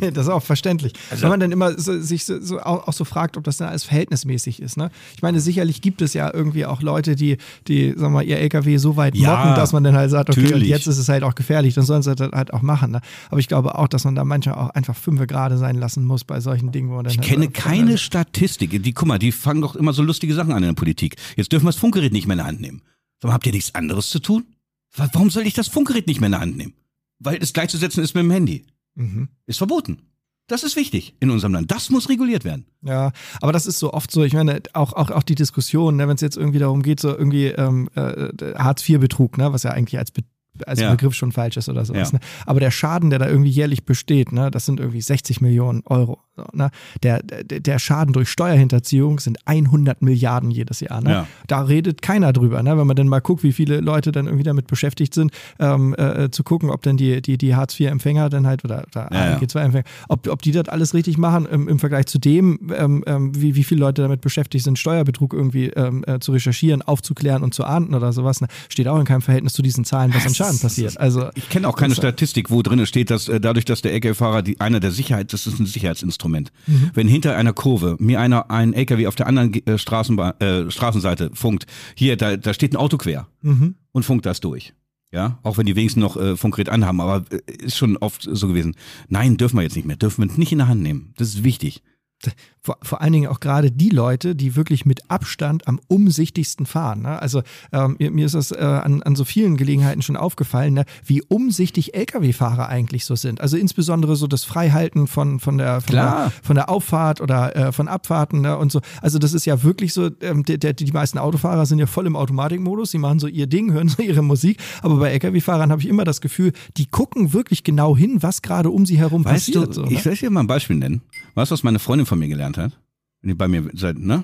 nee, das ist auch verständlich. Also, wenn man dann immer so, sich so, so, auch, auch so fragt, ob das dann alles verhältnismäßig ist. Ne? Ich meine, sicherlich gibt es ja irgendwie auch Leute, die, die sagen wir mal, ihr L K W so weit ja, mocken, dass man dann halt sagt, okay, und jetzt ist es halt auch gefährlich, dann sollen sie das halt auch machen. Ne? Aber ich glaube auch, dass man da manchmal auch einfach fünfe gerade sein lassen muss bei solchen Dingen. Wo dann ich halt kenne keine also. Statistik. Die, guck mal, die fangen doch immer so lustige Sachen an in der Politik. Jetzt dürfen wir das Funkgerät nicht mehr in der Hand nehmen. Aber habt ihr nichts anderes zu tun? Warum soll ich das Funkgerät nicht mehr in der Hand nehmen? Weil es gleichzusetzen ist mit dem Handy. Mhm. Ist verboten. Das ist wichtig in unserem Land. Das muss reguliert werden. Ja, aber das ist so oft so. Ich meine, auch, auch, auch die Diskussion, ne, wenn es jetzt irgendwie darum geht, so irgendwie ähm, äh, Hartz vier Betrug, ne, was ja eigentlich als, Be als ja. Begriff schon falsch ist oder sowas. Ja. Ne? Aber der Schaden, der da irgendwie jährlich besteht, ne, das sind irgendwie sechzig Millionen Euro. So, ne? der, der, der Schaden durch Steuerhinterziehung sind hundert Milliarden jedes Jahr. Ne? Ja. Da redet keiner drüber. Ne? Wenn man dann mal guckt, wie viele Leute dann irgendwie damit beschäftigt sind, ähm, äh, zu gucken, ob dann die, die, die Hartz vier Empfänger dann halt oder, oder ja, A G zwei Empfänger, ob, ob die das alles richtig machen im, im Vergleich zu dem, ähm, ähm, wie, wie viele Leute damit beschäftigt sind, Steuerbetrug irgendwie ähm, äh, zu recherchieren, aufzuklären und zu ahnden oder sowas. Ne? Steht auch in keinem Verhältnis zu diesen Zahlen, was an Schaden passiert. Also, ich kenne auch keine Statistik, wo drin steht, dass äh, dadurch, dass der L K W-Fahrer die, einer der Sicherheit, das ist ein Sicherheitsinstrument. Mhm. Wenn hinter einer Kurve mir einer einen L K W auf der anderen äh, Straßenba- äh, Straßenseite funkt, hier, da, da steht ein Auto quer mhm. und funkt das durch. Ja, auch wenn die wenigsten noch äh, Funkgerät anhaben, aber äh, ist schon oft so gewesen. Nein, dürfen wir jetzt nicht mehr, dürfen wir es nicht in der Hand nehmen. Das ist wichtig. Vor, vor allen Dingen auch gerade die Leute, die wirklich mit Abstand am umsichtigsten fahren. Ne? Also ähm, mir ist das äh, an, an so vielen Gelegenheiten schon aufgefallen, ne? Wie umsichtig L K W-Fahrer eigentlich so sind. Also insbesondere so das Freihalten von, von, der, von, der, von der Auffahrt oder äh, von Abfahrten, ne? Und so. Also das ist ja wirklich so, ähm, der, der, die meisten Autofahrer sind ja voll im Automatikmodus, die machen so ihr Ding, hören so ihre Musik. Aber bei L K W-Fahrern habe ich immer das Gefühl, die gucken wirklich genau hin, was gerade um sie herum weißt passiert. Du, so, ne? Ich soll dir mal ein Beispiel nennen. Weißt du, was meine Freundin von mir gelernt hat? Die bei mir seit, ne?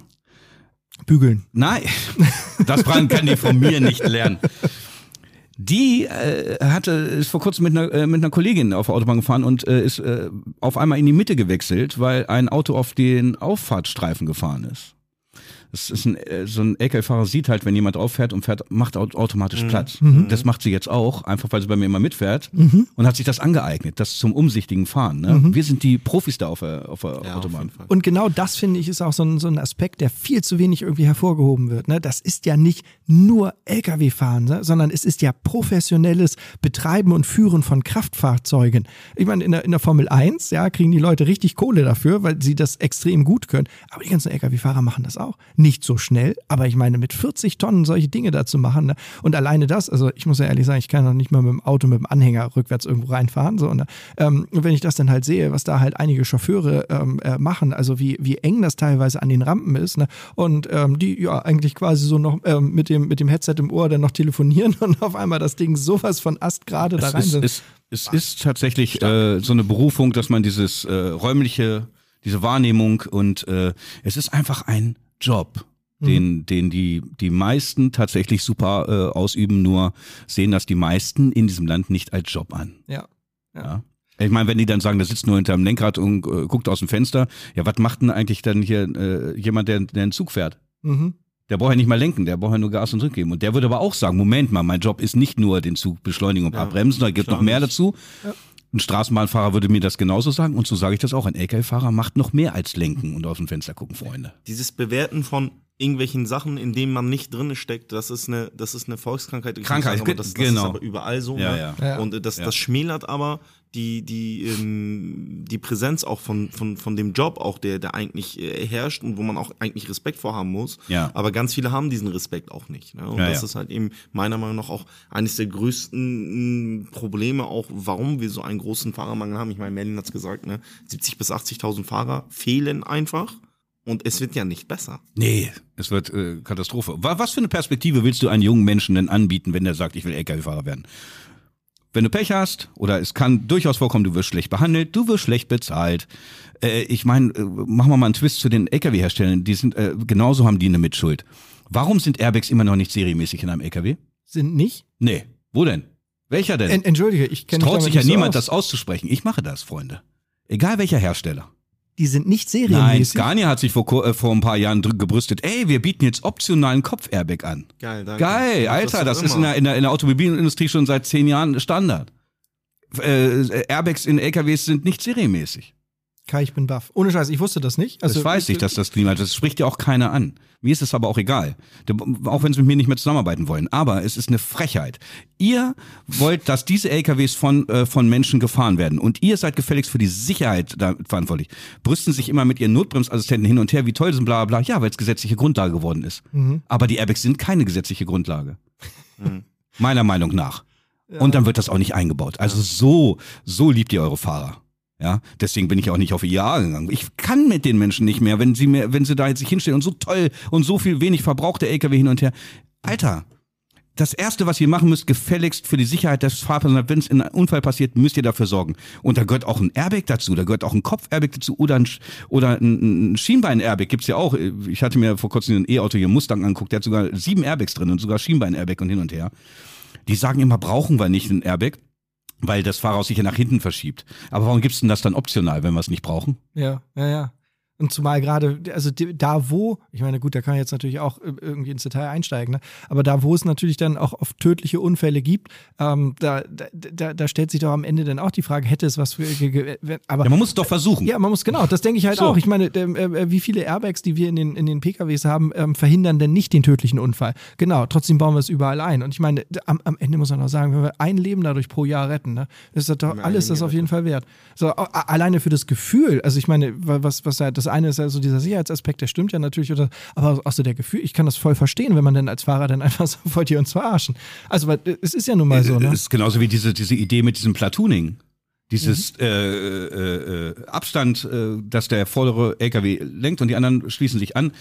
Bügeln. Nein, das Brand kann die von mir nicht lernen. Die äh, hatte, ist vor kurzem mit einer, äh, mit einer Kollegin auf der Autobahn gefahren und äh, ist äh, auf einmal in die Mitte gewechselt, weil ein Auto auf den Auffahrtstreifen gefahren ist. Das ist ein, äh, so ein L K W-Fahrer sieht halt, wenn jemand drauf fährt und fährt, macht automatisch mhm. Platz. Mhm. Das macht sie jetzt auch, einfach weil sie bei mir immer mitfährt mhm. und hat sich das angeeignet, das zum umsichtigen Fahren. Ne? Mhm. Wir sind die Profis da auf der, auf der ja, Autobahn. Auf und genau das, finde ich, ist auch so ein, so ein Aspekt, der viel zu wenig irgendwie hervorgehoben wird. Ne? Das ist ja nicht nur L K W-Fahren, ne? Sondern es ist ja professionelles Betreiben und Führen von Kraftfahrzeugen. Ich meine, in der, in der Formel eins ja, kriegen die Leute richtig Kohle dafür, weil sie das extrem gut können. Aber die ganzen L K W-Fahrer machen das auch. nicht so schnell, aber ich meine, mit vierzig Tonnen solche Dinge da zu machen, ne? Und alleine das, also ich muss ja ehrlich sagen, ich kann noch nicht mal mit dem Auto, mit dem Anhänger rückwärts irgendwo reinfahren, so, und ähm, wenn ich das dann halt sehe, was da halt einige Chauffeure ähm, äh, machen, also wie, wie eng das teilweise an den Rampen ist, ne? Und ähm, die ja eigentlich quasi so noch ähm, mit, dem, mit dem Headset im Ohr dann noch telefonieren und auf einmal das Ding sowas von astgerade da rein sind. Es, es ist tatsächlich äh, so eine Berufung, dass man dieses äh, räumliche, diese Wahrnehmung und äh, es ist einfach ein Job, den, mhm. den die, die meisten tatsächlich super äh, ausüben, nur sehen das die meisten in diesem Land nicht als Job an. Ja. ja. ja? Ich meine, wenn die dann sagen, der sitzt nur hinterm Lenkrad und äh, guckt aus dem Fenster, ja, was macht denn eigentlich dann hier äh, jemand, der, der einen Zug fährt? Mhm. Der braucht ja nicht mal lenken, der braucht ja nur Gas und Druck geben. Und der würde aber auch sagen, Moment mal, mein Job ist nicht nur den Zug beschleunigen und ein paar ja, Bremsen, da gibt noch mehr dazu. Ja. Ein Straßenbahnfahrer würde mir das genauso sagen und so sage ich das auch. Ein L K W-Fahrer macht noch mehr als lenken und aus dem Fenster gucken, Freunde. Dieses Bewerten von irgendwelchen Sachen, in denen man nicht drin steckt, das ist eine, das ist eine Volkskrankheit. Ich Krankheit, sagen, aber das, das genau. ist aber überall so. Ja, ne? ja. Und das, ja. das schmälert aber die, die, ähm, die Präsenz auch von, von, von dem Job, auch der, der eigentlich äh, herrscht und wo man auch eigentlich Respekt vorhaben muss. Ja. Aber ganz viele haben diesen Respekt auch nicht. Ne? Und ja, das ja. ist halt eben meiner Meinung nach auch eines der größten Probleme, auch warum wir so einen großen Fahrermangel haben. Ich meine, Merlin hat's gesagt, ne? siebzig bis achtzigtausend Fahrer fehlen einfach. Und es wird ja nicht besser. Nee, es wird äh, Katastrophe. Was für eine Perspektive willst du einen jungen Menschen denn anbieten, wenn der sagt, ich will L K W-Fahrer werden? Wenn du Pech hast, oder es kann durchaus vorkommen, du wirst schlecht behandelt, du wirst schlecht bezahlt. Äh, ich meine, äh, machen wir mal einen Twist zu den L K W-Herstellern. Die sind äh, genauso, haben die eine Mitschuld. Warum sind Airbags immer noch nicht serienmäßig in einem L K W? Sind nicht? Nee, wo denn? Welcher denn? En- Entschuldige, ich kenne mich damit nicht so aus. Es traut sich ja niemand, das auszusprechen. Ich mache das, Freunde. Egal welcher Hersteller. Die sind nicht serienmäßig. Nein, Scania hat sich vor, äh, vor ein paar Jahren dr- gebrüstet. Ey, wir bieten jetzt optionalen Kopf-Airbag an. Geil, danke. Geil, Alter, das, das ist in der, in der, in der Automobilindustrie schon seit zehn Jahren Standard. Äh, Airbags in L K Ws sind nicht serienmäßig. Kai, ich bin baff. Ohne Scheiß, ich wusste das nicht. Also, das weiß ich, dass das Klima, das spricht ja auch keiner an. Mir ist es aber auch egal. Auch wenn sie mit mir nicht mehr zusammenarbeiten wollen. Aber es ist eine Frechheit. Ihr wollt, dass diese L K Ws von, äh, von Menschen gefahren werden. Und ihr seid gefälligst für die Sicherheit verantwortlich. Brüsten sich immer mit ihren Notbremsassistenten hin und her, wie toll sind, bla, bla. Ja, weil es gesetzliche Grundlage geworden ist. Mhm. Aber die Airbags sind keine gesetzliche Grundlage. Mhm. Meiner Meinung nach. Ja. Und dann wird das auch nicht eingebaut. Also so, so liebt ihr eure Fahrer. Ja, deswegen bin ich auch nicht auf I A A gegangen. Ich kann mit den Menschen nicht mehr, wenn sie mir, wenn sie da jetzt sich hinstellen und so toll und so viel wenig verbraucht der L K W hin und her. Alter, das Erste, was ihr machen müsst, gefälligst für die Sicherheit des Fahrpersonals, wenn es in einem Unfall passiert, müsst ihr dafür sorgen. Und da gehört auch ein Airbag dazu, da gehört auch ein Kopf-Airbag dazu oder ein, oder ein Schienbein-Airbag gibt's ja auch. Ich hatte mir vor kurzem ein E-Auto hier, Mustang, angeguckt, der hat sogar sieben Airbags drin und sogar Schienbein-Airbag und hin und her. Die sagen immer, brauchen wir nicht einen Airbag, weil das Fahrhaus sich ja nach hinten verschiebt. Aber warum gibt's denn das dann optional, wenn wir es nicht brauchen? Ja, ja, ja. Und zumal gerade, also da wo, ich meine, gut, da kann ich jetzt natürlich auch irgendwie ins Detail einsteigen, ne? Aber da wo es natürlich dann auch oft tödliche Unfälle gibt, ähm, da, da, da stellt sich doch am Ende dann auch die Frage, hätte es was für... Aber, ja, man muss es doch versuchen. Ja, man muss, genau, das denke ich halt so. auch. Ich meine, äh, wie viele Airbags, die wir in den, in den P K Ws haben, ähm, verhindern denn nicht den tödlichen Unfall? Genau, trotzdem bauen wir es überall ein. Und ich meine, am, am Ende muss man auch sagen, wenn wir ein Leben dadurch pro Jahr retten, ne, ist das doch alles das auf jeden Fall wert. So, a- alleine für das Gefühl, also ich meine, was, was halt das eine ist also dieser Sicherheitsaspekt, der stimmt ja natürlich, oder, aber auch so der Gefühl, ich kann das voll verstehen, wenn man denn als Fahrer dann einfach so, wollt ihr uns verarschen? Also, weil, es ist ja nun mal so, ne? Es ist genauso wie diese, diese Idee mit diesem Platooning. Dieses mhm. äh, äh, Abstand, äh, dass der vordere L K W lenkt und die anderen schließen sich an. Mhm.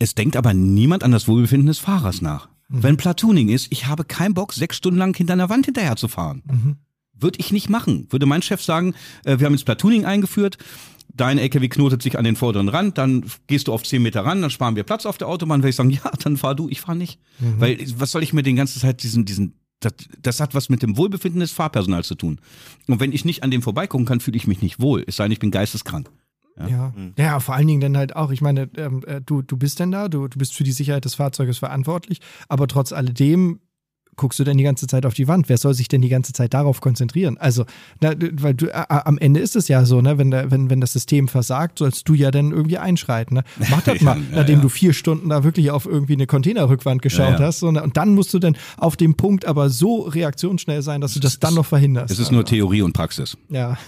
Es denkt aber niemand an das Wohlbefinden des Fahrers nach. Mhm. Wenn Platooning ist, ich habe keinen Bock, sechs Stunden lang hinter einer Wand hinterher zu fahren. Mhm. Würde ich nicht machen. Würde mein Chef sagen, äh, wir haben jetzt Platooning eingeführt. Dein L K W knotet sich an den vorderen Rand, dann gehst du auf zehn Meter ran, dann sparen wir Platz auf der Autobahn, würde ich sagen, ja, dann fahr du, ich fahr nicht. Mhm. Weil, was soll ich mir den ganzen Zeit diesen, diesen, das, das hat was mit dem Wohlbefinden des Fahrpersonals zu tun. Und wenn ich nicht an dem vorbeigucken kann, fühle ich mich nicht wohl. Es sei denn, ich bin geisteskrank. Ja. Ja. Mhm. ja, vor allen Dingen dann halt auch, ich meine, ähm, du, du bist denn da, du, du bist für die Sicherheit des Fahrzeuges verantwortlich, aber trotz alledem guckst du denn die ganze Zeit auf die Wand? Wer soll sich denn die ganze Zeit darauf konzentrieren? Also, na, weil du, a, am Ende ist es ja so, ne, wenn, da, wenn, wenn das System versagt, sollst du ja dann irgendwie einschreiten. Ne? Mach das mal, ja, nachdem ja. du vier Stunden da wirklich auf irgendwie eine Containerrückwand geschaut ja, ja. hast. Und, und dann musst du dann auf dem Punkt aber so reaktionsschnell sein, dass du das dann noch verhinderst. Es ist nur Theorie und Praxis. Ja,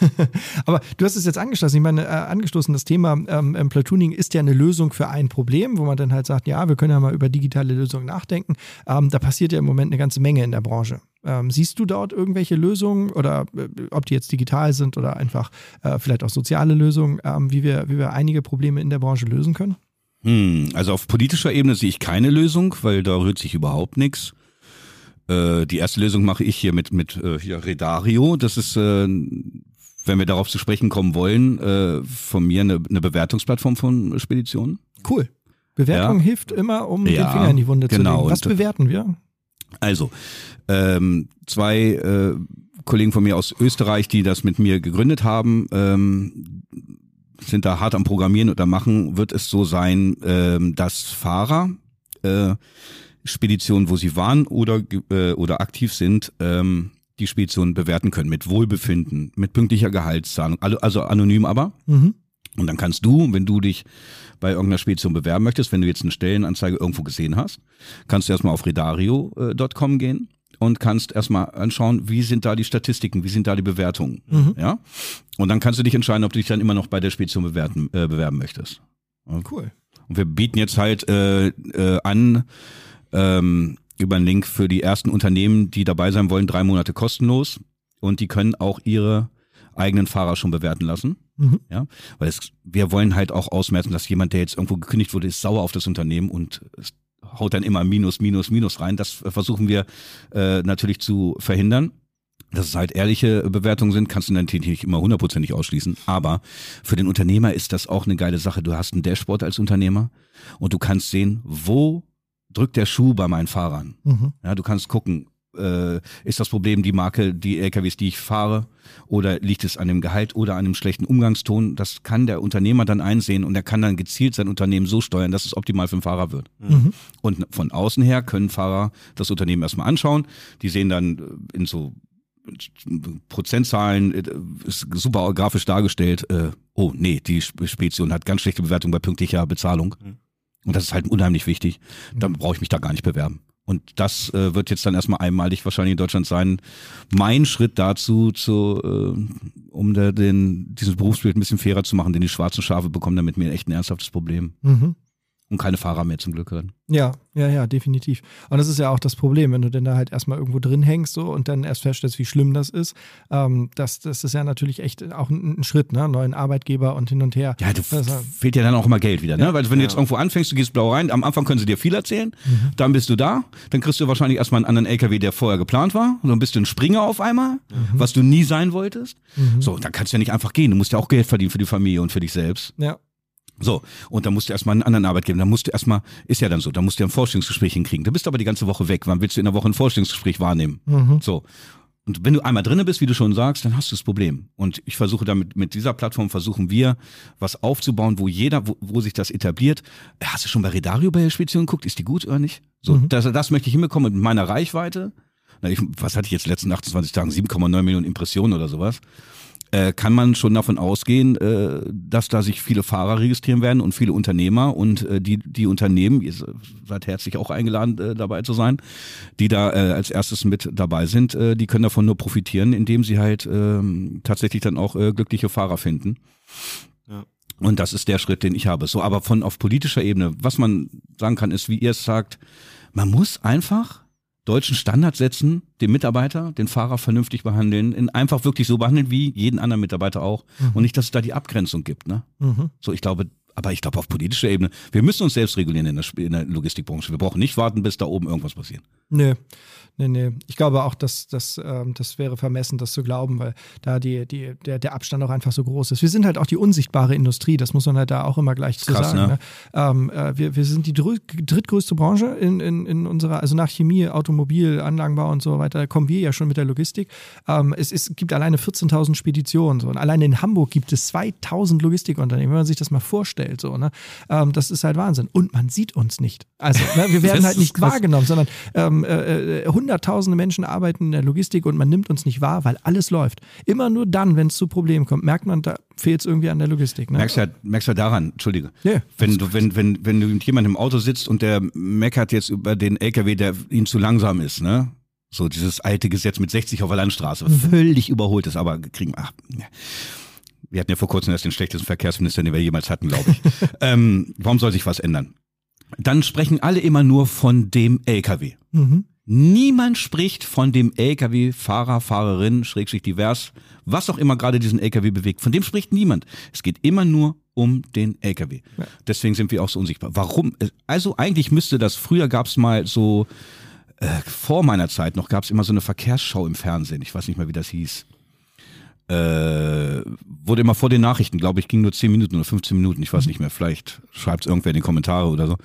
aber du hast es jetzt angeschlossen. Ich meine, äh, angeschlossen, das Thema ähm, Platooning ist ja eine Lösung für ein Problem, wo man dann halt sagt, ja, wir können ja mal über digitale Lösungen nachdenken. Ähm, da passiert ja im Moment eine ganze Menge in der Branche. Ähm, siehst du dort irgendwelche Lösungen oder äh, ob die jetzt digital sind oder einfach äh, vielleicht auch soziale Lösungen, ähm, wie wir, wie wir einige Probleme in der Branche lösen können? Hm, also auf politischer Ebene sehe ich keine Lösung, weil da rührt sich überhaupt nichts. Äh, die erste Lösung mache ich hier mit, mit äh, hier Raedario. Das ist, äh, wenn wir darauf zu sprechen kommen wollen, äh, von mir eine, eine Bewertungsplattform von Speditionen. Cool. Bewertung ja. hilft immer, um ja, den Finger in die Wunde genau. zu legen. Was Und, bewerten wir? Also, ähm, zwei äh, Kollegen von mir aus Österreich, die das mit mir gegründet haben, ähm, sind da hart am Programmieren oder machen, wird es so sein, ähm, dass Fahrer, äh, Speditionen, wo sie waren oder, äh, oder aktiv sind, ähm, die Speditionen bewerten können mit Wohlbefinden, mit pünktlicher Gehaltszahlung, also anonym aber. Mhm. Und dann kannst du, wenn du dich bei irgendeiner Spedition bewerben möchtest, wenn du jetzt eine Stellenanzeige irgendwo gesehen hast, kannst du erstmal auf raedario dot com gehen und kannst erstmal anschauen, wie sind da die Statistiken, wie sind da die Bewertungen. Mhm. Ja? Und dann kannst du dich entscheiden, ob du dich dann immer noch bei der Spedition bewerten, äh, bewerben möchtest. Cool. Und wir bieten jetzt halt äh, äh, an, ähm, über einen Link für die ersten Unternehmen, die dabei sein wollen, drei Monate kostenlos. Und die können auch ihre eigenen Fahrer schon bewerten lassen. Mhm. Ja, weil es, wir wollen halt auch ausmerzen, dass jemand, der jetzt irgendwo gekündigt wurde, ist sauer auf das Unternehmen und haut dann immer Minus, Minus, Minus rein. Das versuchen wir äh, natürlich zu verhindern. Dass es halt ehrliche Bewertungen sind, kannst du natürlich nicht immer hundertprozentig ausschließen. Aber für den Unternehmer ist das auch eine geile Sache. Du hast einen Dashboard als Unternehmer und du kannst sehen, wo drückt der Schuh bei meinen Fahrern. Mhm. Ja, du kannst gucken, ist das Problem die Marke, die L K Ws, die ich fahre, oder liegt es an dem Gehalt oder an dem schlechten Umgangston? Das kann der Unternehmer dann einsehen und er kann dann gezielt sein Unternehmen so steuern, dass es optimal für den Fahrer wird. Mhm. Und von außen her können Fahrer das Unternehmen erstmal anschauen. Die sehen dann in so Prozentzahlen, ist super grafisch dargestellt, äh, oh nee, die Spedition hat ganz schlechte Bewertung bei pünktlicher Bezahlung. Mhm. Und das ist halt unheimlich wichtig. Dann brauche ich mich da gar nicht bewerben. Und das äh, wird jetzt dann erstmal einmalig wahrscheinlich in Deutschland sein. Mein Schritt dazu, zu, äh, um da den, dieses Berufsbild ein bisschen fairer zu machen, denn die schwarzen Schafe bekommen damit mir echt ein ernsthaftes Problem. Mhm. Und keine Fahrer mehr zum Glück hören. Ja, ja, ja, definitiv. Und das ist ja auch das Problem, wenn du denn da halt erstmal irgendwo drin hängst so und dann erst feststellst, wie schlimm das ist. Ähm, das, das ist ja natürlich echt auch ein, ein Schritt, ne? Neuen Arbeitgeber und hin und her. Ja, du das, f- fehlt ja dann auch immer Geld wieder, ne? Ja, weil wenn ja. du jetzt irgendwo anfängst, du gehst blau rein, am Anfang können sie dir viel erzählen, mhm. dann bist du da, dann kriegst du wahrscheinlich erstmal einen anderen L K W, der vorher geplant war, und dann bist du ein Springer auf einmal, mhm. was du nie sein wolltest. Mhm. So, dann kannst du ja nicht einfach gehen, du musst ja auch Geld verdienen für die Familie und für dich selbst. Ja. So, und dann musst du erstmal einen anderen Arbeitgeber, dann musst du erstmal, ist ja dann so, dann musst du ja ein Vorstellungsgespräch hinkriegen. Da bist du aber die ganze Woche weg. Wann willst du in der Woche ein Vorstellungsgespräch wahrnehmen? Mhm. So. Und wenn du einmal drinne bist, wie du schon sagst, dann hast du das Problem. Und ich versuche damit, mit dieser Plattform versuchen wir, was aufzubauen, wo jeder, wo, wo sich das etabliert. Hast du schon bei Raedario bei der Spedition geguckt? Ist die gut oder nicht? So, mhm. das, das möchte ich hinbekommen mit meiner Reichweite. Na, ich, was hatte ich jetzt in den letzten achtundzwanzig Tagen? sieben Komma neun Millionen Impressionen oder sowas. Kann man schon davon ausgehen, dass da sich viele Fahrer registrieren werden und viele Unternehmer und die, die Unternehmen, ihr seid herzlich auch eingeladen dabei zu sein, die da als erstes mit dabei sind, die können davon nur profitieren, indem sie halt tatsächlich dann auch glückliche Fahrer finden. Ja. Und das ist der Schritt, den ich habe. So, aber von auf politischer Ebene, was man sagen kann, ist, wie ihr es sagt, man muss einfach deutschen Standard setzen, den Mitarbeiter, den Fahrer vernünftig behandeln, ihn einfach wirklich so behandeln wie jeden anderen Mitarbeiter auch, mhm. und nicht, dass es da die Abgrenzung gibt. Ne? Mhm. So, ich glaube, aber ich glaube auf politischer Ebene, wir müssen uns selbst regulieren in der, in der Logistikbranche. Wir brauchen nicht warten, bis da oben irgendwas passiert. Nö. Nee, nee. Ich glaube auch, dass, dass ähm, das wäre vermessen, das zu glauben, weil da die, die, der, der Abstand auch einfach so groß ist. Wir sind halt auch die unsichtbare Industrie, das muss man halt da auch immer gleich zu Krass, sagen. Ne? Ähm, äh, wir, wir sind die dr- drittgrößte Branche in, in, in unserer, also nach Chemie, Automobil, Anlagenbau und so weiter, da kommen wir ja schon mit der Logistik. Ähm, es, es gibt alleine vierzehntausend Speditionen. So. Und allein in Hamburg gibt es zweitausend Logistikunternehmen, wenn man sich das mal vorstellt. So, ne? ähm, das ist halt Wahnsinn. Und man sieht uns nicht. Also ne? Wir werden halt nicht wahrgenommen, sondern ähm, äh, hundert hunderttausende Menschen arbeiten in der Logistik und man nimmt uns nicht wahr, weil alles läuft. Immer nur dann, wenn es zu Problemen kommt, merkt man, da fehlt es irgendwie an der Logistik. Ne? Merkst du ja, merkst ja daran, Entschuldige, ja, wenn, du, wenn, wenn, wenn du mit jemandem im Auto sitzt und der meckert jetzt über den L K W, der ihm zu langsam ist, ne? So dieses alte Gesetz mit sechzig auf der Landstraße, was völlig überholt ist, aber kriegen, ach, wir hatten ja vor kurzem erst den schlechtesten Verkehrsminister, den wir jemals hatten, glaube ich. ähm, warum soll sich was ändern? Dann sprechen alle immer nur von dem L K W. Mhm. Niemand spricht von dem L K W-Fahrer, Fahrerin, schrägstrich divers, was auch immer gerade diesen L K W bewegt. Von dem spricht niemand. Es geht immer nur um den L K W. Ja. Deswegen sind wir auch so unsichtbar. Warum? Also eigentlich müsste das, früher gab es mal so, äh, vor meiner Zeit noch gab es immer so eine Verkehrsschau im Fernsehen. Ich weiß nicht mal, wie das hieß. Äh, wurde immer vor den Nachrichten, glaube ich, ging nur zehn Minuten oder fünfzehn Minuten, ich weiß nicht mehr, vielleicht schreibt es irgendwer in die Kommentare oder so.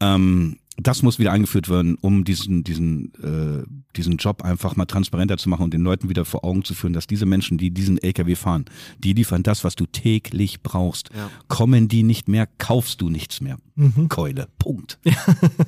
Ähm, das muss wieder eingeführt werden, um diesen, diesen, äh, diesen Job einfach mal transparenter zu machen und den Leuten wieder vor Augen zu führen, dass diese Menschen, die diesen L K W fahren, die liefern das, was du täglich brauchst. Ja. Kommen die nicht mehr, kaufst du nichts mehr. Mhm. Keule, Punkt. Ja.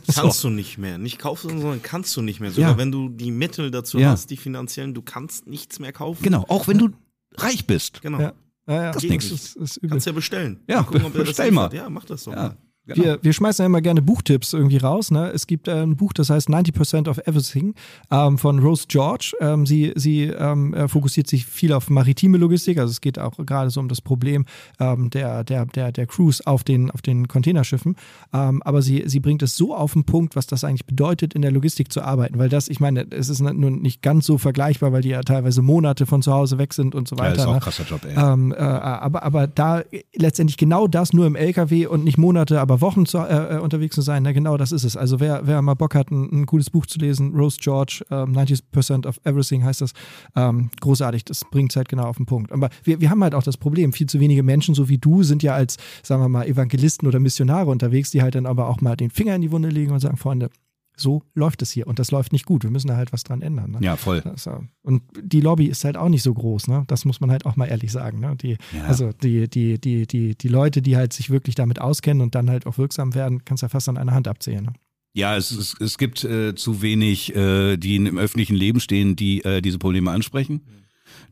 So. Kannst du nicht mehr. Nicht kaufst du, sondern kannst du nicht mehr. Sogar ja. wenn du die Mittel dazu ja. hast, die finanziellen, du kannst nichts mehr kaufen. Genau, auch wenn du reich bist. Genau. Ja. Ja, ja. Das nichts. Ist, ist übel. Kannst ja bestellen. Ja, gucken, ob bestell das mal. Hat. Ja, mach das doch ja. mal. Genau. Wir, wir schmeißen ja immer gerne Buchtipps irgendwie raus. Ne? Es gibt äh, ein Buch, das heißt ninety percent of Everything ähm, von Rose George. Ähm, sie sie ähm, äh, fokussiert sich viel auf maritime Logistik. Also es geht auch gerade so um das Problem ähm, der, der, der, der Crews auf den, auf den Containerschiffen. Ähm, aber sie, sie bringt es so auf den Punkt, was das eigentlich bedeutet, in der Logistik zu arbeiten. Weil das, ich meine, es ist nun nicht ganz so vergleichbar, weil die ja teilweise Monate von zu Hause weg sind und so weiter. Ja, ist auch ein krasser Job, ey. Ähm, äh, aber, aber da letztendlich genau das nur im L K W und nicht Monate, aber Wochen zu, äh, unterwegs zu sein, na genau, das ist es. Also wer, wer mal Bock hat, ein, ein gutes Buch zu lesen, Rose George, ähm, ninety percent of Everything heißt das, ähm, großartig, das bringt es halt genau auf den Punkt. Aber wir, wir haben halt auch das Problem, viel zu wenige Menschen, so wie du, sind ja als, sagen wir mal, Evangelisten oder Missionare unterwegs, die halt dann aber auch mal den Finger in die Wunde legen und sagen, Freunde, so läuft es hier und das läuft nicht gut, wir müssen da halt was dran ändern. Ne? Ja, voll. Das, und die Lobby ist halt auch nicht so groß, ne? Das muss man halt auch mal ehrlich sagen. Ne? Die, ja. Also die, die, die, die, die Leute, die halt sich wirklich damit auskennen und dann halt auch wirksam werden, kannst du ja fast an einer Hand abzählen. Ne? Ja, es, es, es gibt äh, zu wenig, äh, die im öffentlichen Leben stehen, die äh, diese Probleme ansprechen.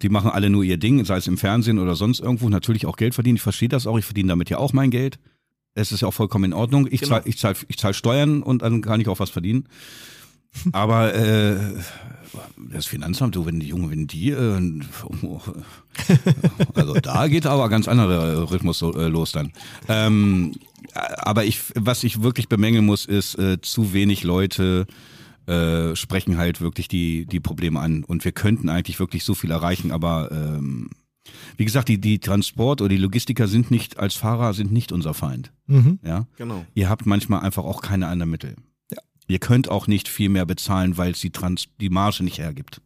Die machen alle nur ihr Ding, sei es im Fernsehen oder sonst irgendwo, natürlich auch Geld verdienen. Ich verstehe das auch, ich verdiene damit ja auch mein Geld. Es ist ja auch vollkommen in Ordnung. Ich genau. zahle ich zahl, ich zahl Steuern und dann kann ich auch was verdienen. Aber äh, das Finanzamt, du, wenn die Junge, wenn die, äh, also da geht aber ganz anderer Rhythmus so, äh, los dann. Ähm, aber ich, was ich wirklich bemängeln muss, ist, äh, zu wenig Leute äh, sprechen halt wirklich die, die Probleme an. Und wir könnten eigentlich wirklich so viel erreichen, aber ähm, wie gesagt, die, die Transport- oder die Logistiker sind nicht, als Fahrer sind nicht unser Feind. Mhm. Ja? Genau. Ihr habt manchmal einfach auch keine anderen Mittel. Ja. Ihr könnt auch nicht viel mehr bezahlen, weil es die, Trans- die Marge nicht hergibt.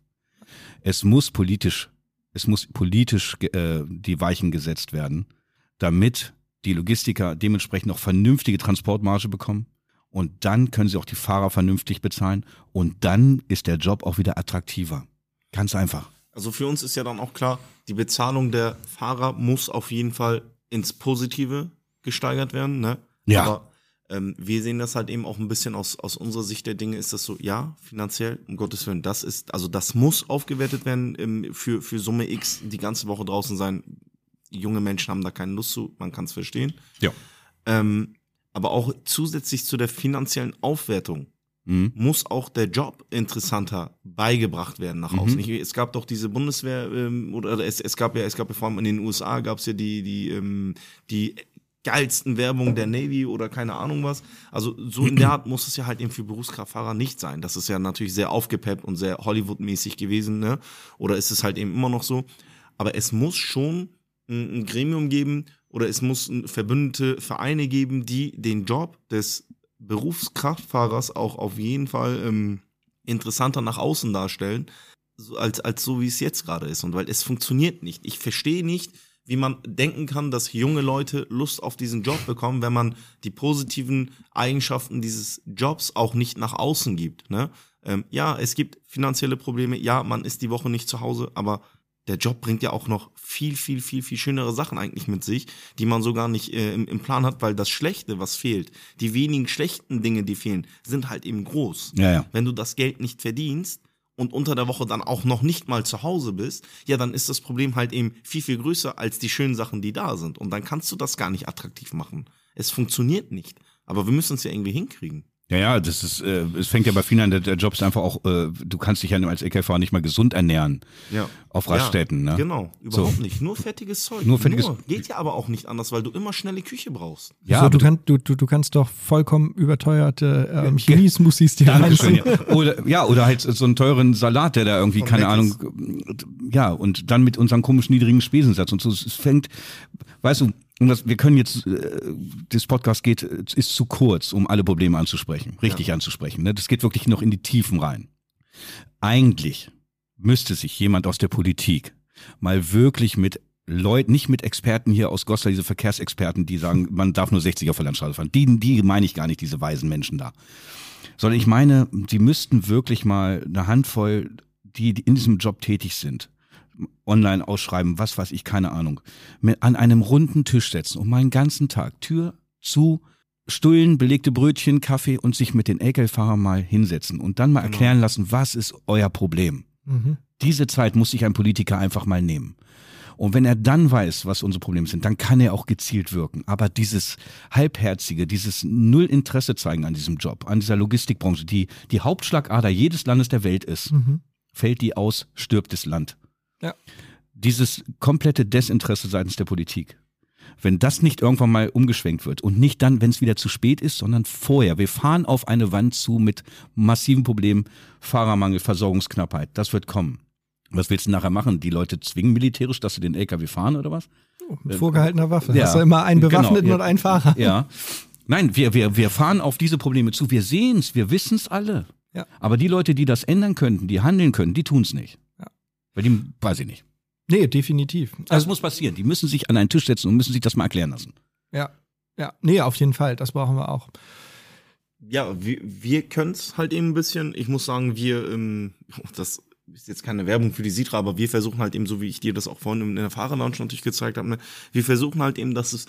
Es muss politisch, es muss politisch äh, die Weichen gesetzt werden, damit die Logistiker dementsprechend auch vernünftige Transportmarge bekommen. Und dann können sie auch die Fahrer vernünftig bezahlen. Und dann ist der Job auch wieder attraktiver. Ganz einfach. Also für uns ist ja dann auch klar, die Bezahlung der Fahrer muss auf jeden Fall ins Positive gesteigert werden. Ne? Ja. Aber ähm, wir sehen das halt eben auch ein bisschen aus, aus unserer Sicht der Dinge, ist das so, ja, finanziell, um Gottes Willen, das ist, also das muss aufgewertet werden, ähm, für, für Summe X die ganze Woche draußen sein. Junge Menschen haben da keine Lust zu, man kann es verstehen. Ja. Ähm, aber auch zusätzlich zu der finanziellen Aufwertung. Mhm. Muss auch der Job interessanter beigebracht werden nach außen. Mhm. Es gab doch diese Bundeswehr, ähm, oder es, es gab ja, es gab ja vor allem in den U S A gab es ja die, die, ähm, die geilsten Werbung der Navy oder keine Ahnung was. Also so in der Art muss es ja halt eben für Berufskraftfahrer nicht sein. Das ist ja natürlich sehr aufgepeppt und sehr Hollywood-mäßig gewesen, ne? Oder ist es halt eben immer noch so. Aber es muss schon ein, ein Gremium geben oder es muss verbündete Vereine geben, die den Job des Berufskraftfahrers auch auf jeden Fall ähm, interessanter nach außen darstellen, als, als so wie es jetzt gerade ist. Und weil es funktioniert nicht. Ich verstehe nicht, wie man denken kann, dass junge Leute Lust auf diesen Job bekommen, wenn man die positiven Eigenschaften dieses Jobs auch nicht nach außen gibt. Ne? Ähm, ja, es gibt finanzielle Probleme, ja, man ist die Woche nicht zu Hause, aber der Job bringt ja auch noch viel, viel, viel, viel schönere Sachen eigentlich mit sich, die man so gar nicht äh, im, im Plan hat, weil das Schlechte, was fehlt, die wenigen schlechten Dinge, die fehlen, sind halt eben groß. Ja, ja. Wenn du das Geld nicht verdienst und unter der Woche dann auch noch nicht mal zu Hause bist, ja, dann ist das Problem halt eben viel, viel größer als die schönen Sachen, die da sind. Und dann kannst du das gar nicht attraktiv machen. Es funktioniert nicht. Aber wir müssen es ja irgendwie hinkriegen. Ja, ja, das ist, äh, es fängt ja bei vielen an, der, der Job ist einfach auch, äh, du kannst dich ja als L K W-Fahrer nicht mal gesund ernähren. Ja. Auf Raststätten, ja, ne? Genau, überhaupt so. nicht. Nur fertiges Zeug. Nur fertiges Nur. Geht ja aber auch nicht anders, weil du immer schnelle Küche brauchst. Ja, so, du, du, kannst, du, du, du kannst doch vollkommen überteuerte ähm, Chemie-Smoothies dir reinziehen. Ja. Oder, ja, oder halt so einen teuren Salat, der da irgendwie, Von keine Ahnung, ist. ja, und dann mit unserem komischen niedrigen Spesensatz und so. Es fängt, weißt du, Und das, wir können jetzt, äh, das Podcast geht, ist zu kurz, um alle Probleme anzusprechen, richtig ja. anzusprechen. Ne? Das geht wirklich noch in die Tiefen rein. Eigentlich müsste sich jemand aus der Politik mal wirklich mit Leuten, nicht mit Experten hier aus Goslar, diese Verkehrsexperten, die sagen, man darf nur sechzig auf der Landstraße fahren. Die, die meine ich gar nicht, diese weisen Menschen da. Sondern ich meine, die müssten wirklich mal eine Handvoll, die, die in diesem Job tätig sind, online ausschreiben, was weiß ich, keine Ahnung, an einem runden Tisch setzen und mal einen ganzen Tag Tür zu, Stullen, belegte Brötchen, Kaffee und sich mit den L K W-Fahrern mal hinsetzen und dann mal genau. erklären lassen, was ist euer Problem. Mhm. Diese Zeit muss sich ein Politiker einfach mal nehmen. Und wenn er dann weiß, was unsere Probleme sind, dann kann er auch gezielt wirken. Aber dieses halbherzige, dieses Nullinteresse zeigen an diesem Job, an dieser Logistikbranche, die die Hauptschlagader jedes Landes der Welt ist, mhm. fällt die aus, stirbt das Land. Ja. Dieses komplette Desinteresse seitens der Politik, wenn das nicht irgendwann mal umgeschwenkt wird und nicht dann, wenn es wieder zu spät ist, sondern vorher. Wir fahren auf eine Wand zu mit massiven Problemen, Fahrermangel, Versorgungsknappheit, das wird kommen. Was willst du nachher machen? Die Leute zwingen militärisch, dass sie den L K W fahren oder was? Oh, mit vorgehaltener Waffe, ja. Hast du immer einen Bewaffneten genau. und einen Fahrer. Ja. Nein, wir, wir, wir fahren auf diese Probleme zu, wir sehen es, wir wissen es alle. Ja. Aber die Leute, die das ändern könnten, die handeln können, die tun es nicht. Weil die, weiß ich nicht. Nee, definitiv. Also, das muss passieren. Die müssen sich an einen Tisch setzen und müssen sich das mal erklären lassen. Ja, ja. Nee, auf jeden Fall. Das brauchen wir auch. Ja, wir, wir können es halt eben ein bisschen. Ich muss sagen, wir, ähm, das ist jetzt keine Werbung für die SITRA, aber wir versuchen halt eben, so wie ich dir das auch vorhin in der Fahrerlounge natürlich gezeigt habe, ne, wir versuchen halt eben, dass es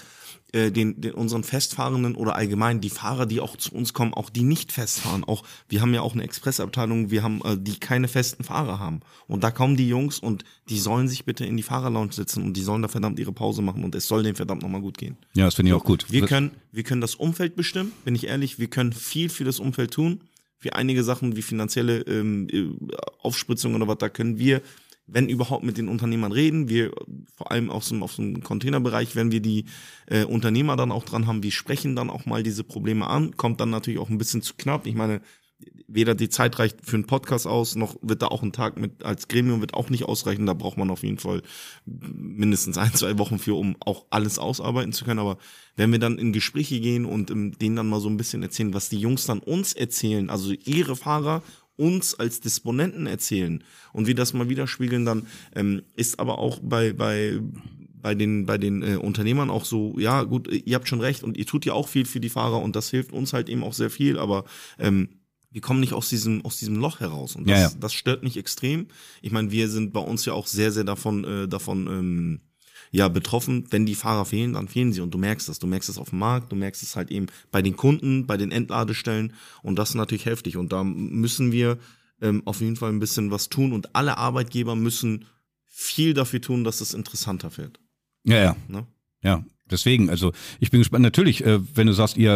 äh, den, den unseren Festfahrenden oder allgemein die Fahrer, die auch zu uns kommen, auch die nicht festfahren, auch wir haben ja auch eine Expressabteilung, wir haben äh, die keine festen Fahrer haben und da kommen die Jungs und die sollen sich bitte in die Fahrerlounge setzen und die sollen da verdammt ihre Pause machen und es soll denen verdammt nochmal gut gehen. Ja, das finde ich auch gut. Wir können, wir können das Umfeld bestimmen, bin ich ehrlich, wir können viel für das Umfeld tun. Für einige Sachen wie finanzielle ähm, Aufspritzungen oder was, da können wir, wenn überhaupt, mit den Unternehmern reden. Wir, vor allem auf so, auf so einem Containerbereich, wenn wir die äh, Unternehmer dann auch dran haben, wir sprechen dann auch mal diese Probleme an. Kommt dann natürlich auch ein bisschen zu knapp. Ich meine, weder die Zeit reicht für einen Podcast aus, noch wird da auch ein Tag mit als Gremium wird auch nicht ausreichen. Da braucht man auf jeden Fall mindestens ein, zwei Wochen für, um auch alles ausarbeiten zu können. Aber wenn wir dann in Gespräche gehen und um, denen dann mal so ein bisschen erzählen, was die Jungs dann uns erzählen, also ihre Fahrer uns als Disponenten erzählen und wir das mal widerspiegeln, dann ähm, ist aber auch bei bei bei den bei den äh, Unternehmern auch so, ja gut, ihr habt schon recht und ihr tut ja auch viel für die Fahrer und das hilft uns halt eben auch sehr viel, aber ähm, wir kommen nicht aus diesem aus diesem Loch heraus und das, ja, ja. das stört mich extrem. Ich meine, wir sind bei uns ja auch sehr, sehr davon äh, davon ähm, ja betroffen. Wenn die Fahrer fehlen, dann fehlen sie und du merkst das. Du merkst es auf dem Markt, du merkst es halt eben bei den Kunden, bei den Endladestellen und das ist natürlich heftig und da müssen wir ähm, auf jeden Fall ein bisschen was tun und alle Arbeitgeber müssen viel dafür tun, dass es interessanter wird. Ja, ja. Ne? Ja. Deswegen, also ich bin gespannt. Natürlich, äh, wenn du sagst, ihr,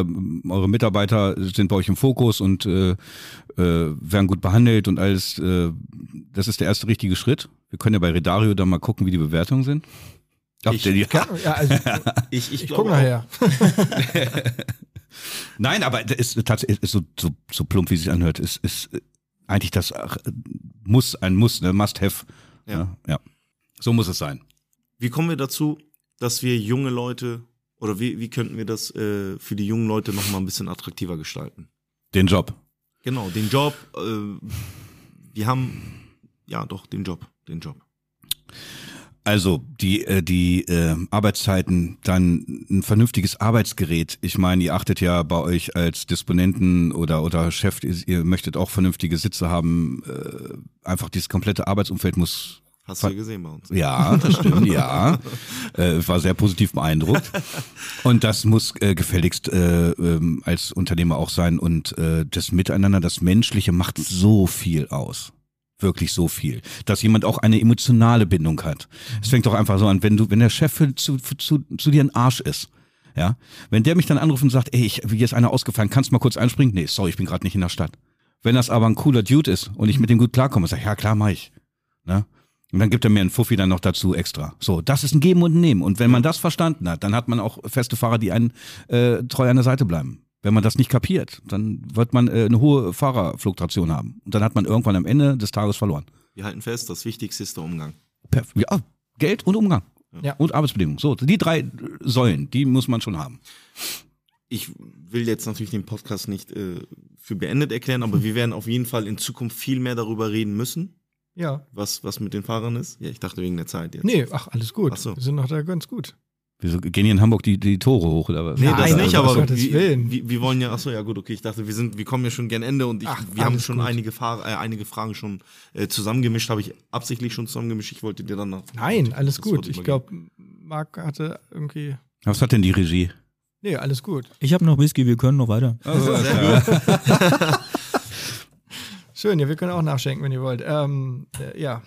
eure Mitarbeiter sind bei euch im Fokus und äh, äh, werden gut behandelt und alles, äh, das ist der erste richtige Schritt. Wir können ja bei Raedario dann mal gucken, wie die Bewertungen sind. Ob ich, die, kann, ja, also, ich, ich, ich gucke nachher. Nein, aber es ist tatsächlich so, so, so plump, wie es sich anhört, ist, ist eigentlich das ach, muss, ein Muss, ne? Must have. Ja. Ja, ja. So muss es sein. Wie kommen wir dazu, dass wir junge Leute, oder wie, wie könnten wir das äh, für die jungen Leute noch mal ein bisschen attraktiver gestalten? Den Job. Genau, den Job. Äh, wir haben, ja doch, den Job, den Job. Also die, äh, die äh, Arbeitszeiten, dann ein vernünftiges Arbeitsgerät. Ich meine, ihr achtet ja bei euch als Disponenten oder, oder Chef, ihr möchtet auch vernünftige Sitze haben. Äh, einfach dieses komplette Arbeitsumfeld muss Hast du ja gesehen bei uns. Ja, das stimmt, ja. Äh, war sehr positiv beeindruckt. Und das muss äh, gefälligst äh, ähm, als Unternehmer auch sein. Und äh, das Miteinander, das Menschliche macht so viel aus. Wirklich so viel. Dass jemand auch eine emotionale Bindung hat. Es fängt doch einfach so an, wenn du, wenn der Chef zu, zu, zu dir ein Arsch ist. Ja, wenn der mich dann anruft und sagt, ey, ich, hier ist einer ausgefallen, kannst du mal kurz einspringen? Nee, sorry, ich bin gerade nicht in der Stadt. Wenn das aber ein cooler Dude ist und ich mit dem gut klarkomme, sag ich, ja klar, mach ich. Ne? Und dann gibt er mir einen Fuffi dann noch dazu extra. So, das ist ein Geben und ein Nehmen. Und wenn man das verstanden hat, dann hat man auch feste Fahrer, die einen äh, treu an der Seite bleiben. Wenn man das nicht kapiert, dann wird man äh, eine hohe Fahrerfluktuation haben. Und dann hat man irgendwann am Ende des Tages verloren. Wir halten fest, das Wichtigste ist der Umgang. Perf- ja, Geld und Umgang. Ja. Und Arbeitsbedingungen. So, die drei Säulen, die muss man schon haben. Ich will jetzt natürlich den Podcast nicht äh, für beendet erklären, aber wir werden auf jeden Fall in Zukunft viel mehr darüber reden müssen. Ja. Was, was mit den Fahrern ist. Ja, ich dachte wegen der Zeit jetzt. Nee, ach, alles gut. Ach so. Wir sind noch da ganz gut. Wieso gehen hier in Hamburg die, die Tore hoch oder was? Nee, das Nein, nicht, also, aber das wir, wir, wir wollen ja, achso, ja gut, okay, ich dachte, wir sind, wir kommen ja schon gern Ende und ich, ach, wir haben schon gut. einige Fahrer, äh, einige Fragen schon äh, zusammengemischt, habe ich absichtlich schon zusammengemischt, ich wollte dir dann noch... Nein, alles gut, ich glaube, Marc hatte irgendwie... Was hat denn die Regie? Nee, alles gut. Ich habe noch Whisky, wir können noch weiter. Also, sehr gut. Schön, ja, wir können auch nachschenken, wenn ihr wollt. Ähm, äh, ja.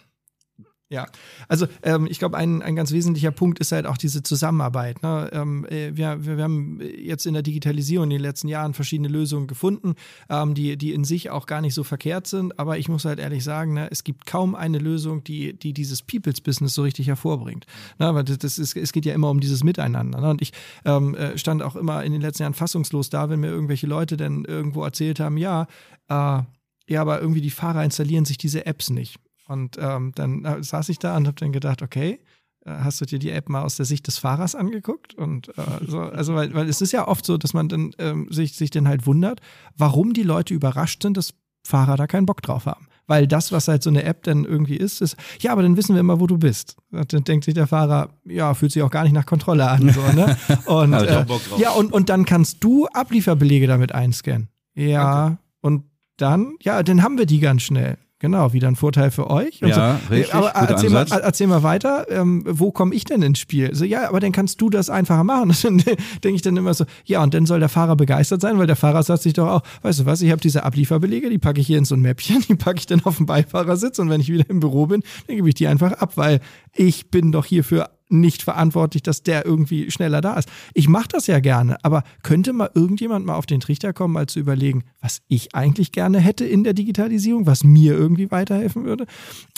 Ja, also ähm, ich glaube, ein, ein ganz wesentlicher Punkt ist halt auch diese Zusammenarbeit. Ne? Ähm, wir, wir haben jetzt in der Digitalisierung in den letzten Jahren verschiedene Lösungen gefunden, ähm, die, die in sich auch gar nicht so verkehrt sind. Aber ich muss halt ehrlich sagen, ne, es gibt kaum eine Lösung, die, die dieses Peoples-Business so richtig hervorbringt. Ne? Weil das ist, es geht ja immer um dieses Miteinander. Ne? Und ich ähm, stand auch immer in den letzten Jahren fassungslos da, wenn mir irgendwelche Leute dann irgendwo erzählt haben, ja, äh, ja, aber irgendwie die Fahrer installieren sich diese Apps nicht. Und ähm, dann saß ich da und habe dann gedacht, okay, äh, hast du dir die App mal aus der Sicht des Fahrers angeguckt? Und äh, so, also, weil, weil es ist ja oft so, dass man dann ähm, sich, sich dann halt wundert, warum die Leute überrascht sind, dass Fahrer da keinen Bock drauf haben. Weil das, was halt so eine App dann irgendwie ist, ist, ja, aber dann wissen wir immer, wo du bist. Und dann denkt sich der Fahrer, ja, fühlt sich auch gar nicht nach Kontrolle an. So, ne? Und, äh, ja, und, und dann kannst du Ablieferbelege damit einscannen. Ja, okay. Und dann, ja, dann haben wir die ganz schnell. Genau, wieder ein Vorteil für euch. Und ja, so. Richtig, aber erzähl mal, erzähl mal weiter, ähm, wo komme ich denn ins Spiel? So, ja, aber dann kannst du das einfacher machen. Und dann denke ich dann immer so, ja, und dann soll der Fahrer begeistert sein, weil der Fahrer sagt sich doch auch, weißt du was, ich habe diese Ablieferbelege, die packe ich hier in so ein Mäppchen, die packe ich dann auf den Beifahrersitz und wenn ich wieder im Büro bin, dann gebe ich die einfach ab, weil ich bin doch hierfür nicht verantwortlich, dass der irgendwie schneller da ist. Ich mache das ja gerne, aber könnte mal irgendjemand mal auf den Trichter kommen, mal zu überlegen, was ich eigentlich gerne hätte in der Digitalisierung, was mir irgendwie weiterhelfen würde?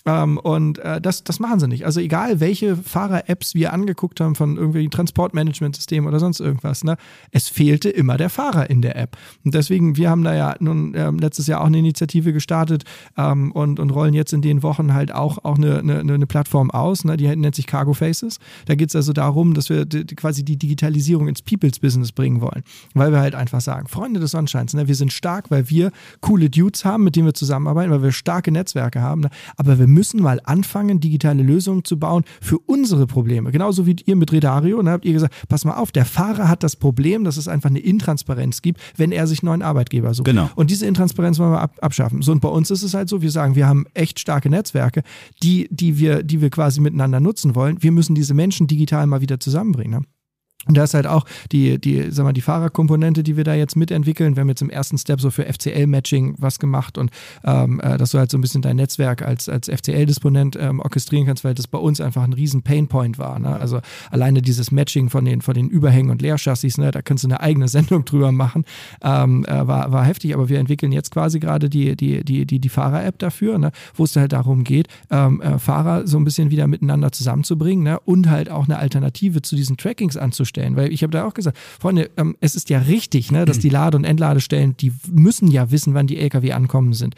Ähm, und äh, das, das machen sie nicht. Also egal, welche Fahrer-Apps wir angeguckt haben von irgendwelchen Transportmanagementsystemen oder sonst irgendwas, ne? Es fehlte immer der Fahrer in der App. Und deswegen, wir haben da ja nun äh, letztes Jahr auch eine Initiative gestartet ähm, und, und rollen jetzt in den Wochen halt auch, auch eine, eine, eine Plattform aus, ne? Die nennt sich Cargofaces. Da geht es also darum, dass wir die, quasi die Digitalisierung ins Peoples-Business bringen wollen. Weil wir halt einfach sagen, Freunde des Sonnenscheins, ne? Wir sind stark, weil wir coole Dudes haben, mit denen wir zusammenarbeiten, weil wir starke Netzwerke haben, ne? Aber wir müssen mal anfangen, digitale Lösungen zu bauen für unsere Probleme. Genauso wie ihr mit Raedario, da habt ihr gesagt, pass mal auf, der Fahrer hat das Problem, dass es einfach eine Intransparenz gibt, wenn er sich einen neuen Arbeitgeber sucht. Genau. Und diese Intransparenz wollen wir ab- abschaffen. So, und bei uns ist es halt so, wir sagen, wir haben echt starke Netzwerke, die, die wir, die wir quasi miteinander nutzen wollen. Wir müssen diese Menschen digital mal wieder zusammenbringen. Ne? Und da ist halt auch die, die, sag mal, die Fahrerkomponente, die wir da jetzt mitentwickeln. Wir haben jetzt im ersten Step so für F C L-Matching was gemacht und ähm, äh, dass du halt so ein bisschen dein Netzwerk als, als F C L-Disponent ähm, orchestrieren kannst, weil das bei uns einfach ein riesen Painpoint war. Ne? Also alleine dieses Matching von den, von den Überhängen und Leerchassis, ne? Da kannst du eine eigene Sendung drüber machen, ähm, äh, war, war heftig. Aber wir entwickeln jetzt quasi gerade die, die, die, die, die Fahrer-App dafür, ne? Wo es halt darum geht, ähm, äh, Fahrer so ein bisschen wieder miteinander zusammenzubringen, ne? Und halt auch eine Alternative zu diesen Trackings anzustellen. Stellen, weil ich habe da auch gesagt, Freunde, ähm, es ist ja richtig, ne, dass die Lade- und Entladestellen, die müssen ja wissen, wann die L K W ankommen sind.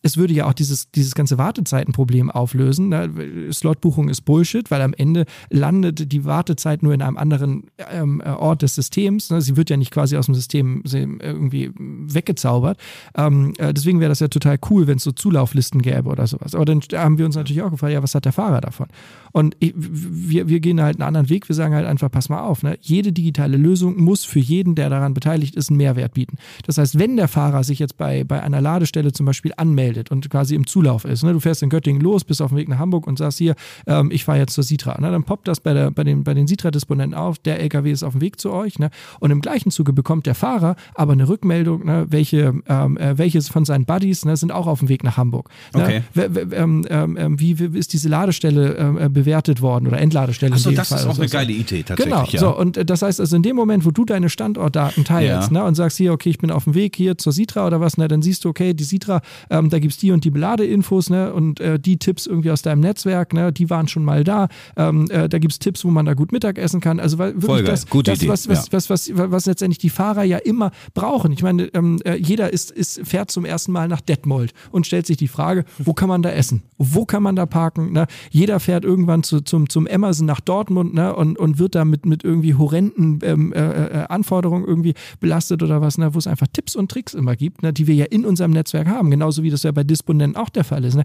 Es würde ja auch dieses, dieses ganze Wartezeitenproblem auflösen. Ne? Slotbuchung ist Bullshit, weil am Ende landet die Wartezeit nur in einem anderen ähm, Ort des Systems. Ne? Sie wird ja nicht quasi aus dem System irgendwie weggezaubert. Ähm, äh, deswegen wäre das ja total cool, wenn es so Zulauflisten gäbe oder sowas. Aber dann haben wir uns natürlich auch gefragt, ja, was hat der Fahrer davon? Und ich, wir, wir gehen halt einen anderen Weg. Wir sagen halt einfach, pass mal auf. Ne? Jede digitale Lösung muss für jeden, der daran beteiligt ist, einen Mehrwert bieten. Das heißt, wenn der Fahrer sich jetzt bei, bei einer Ladestelle zum Beispiel anmeldet, anmeldet und quasi im Zulauf ist. Ne? Du fährst in Göttingen los, bist auf dem Weg nach Hamburg und sagst hier, ähm, ich fahre jetzt zur SITRA. Ne? Dann poppt das bei, der, bei den, bei den SITRA-Disponenten auf, der L K W ist auf dem Weg zu euch. Ne? Und im gleichen Zuge bekommt der Fahrer aber eine Rückmeldung, ne? Welche, ähm, welches von seinen Buddies ne? sind auch auf dem Weg nach Hamburg. Ne? Okay. W- w- ähm, ähm, wie, wie ist diese Ladestelle äh, bewertet worden oder Endladestelle? Achso, das Fall ist auch so, eine geile Idee tatsächlich. Genau, ja. So, und das heißt also in dem Moment, wo du deine Standortdaten teilst ja. ne? und sagst hier, okay, ich bin auf dem Weg hier zur SITRA oder was, ne? dann siehst du, okay, die SITRA, ähm, da gibt es die und die Beladeinfos ne? und äh, die Tipps irgendwie aus deinem Netzwerk, ne? die waren schon mal da. Ähm, äh, da gibt es Tipps, wo man da gut Mittag essen kann. Also wirklich Voll das, Gute das Idee. Was, was, ja. was, was, was, was letztendlich die Fahrer ja immer brauchen. Ich meine, ähm, jeder ist, ist, fährt zum ersten Mal nach Detmold und stellt sich die Frage, wo kann man da essen? Wo kann man da parken? Ne? Jeder fährt irgendwann zu, zum, zum Emerson nach Dortmund ne? und, und wird da mit, mit irgendwie horrenden ähm, äh, Anforderungen irgendwie belastet oder was, ne? wo es einfach Tipps und Tricks immer gibt, ne? die wir ja in unserem Netzwerk haben. Genauso wie das ja bei Disponenten auch der Fall ist. Ne?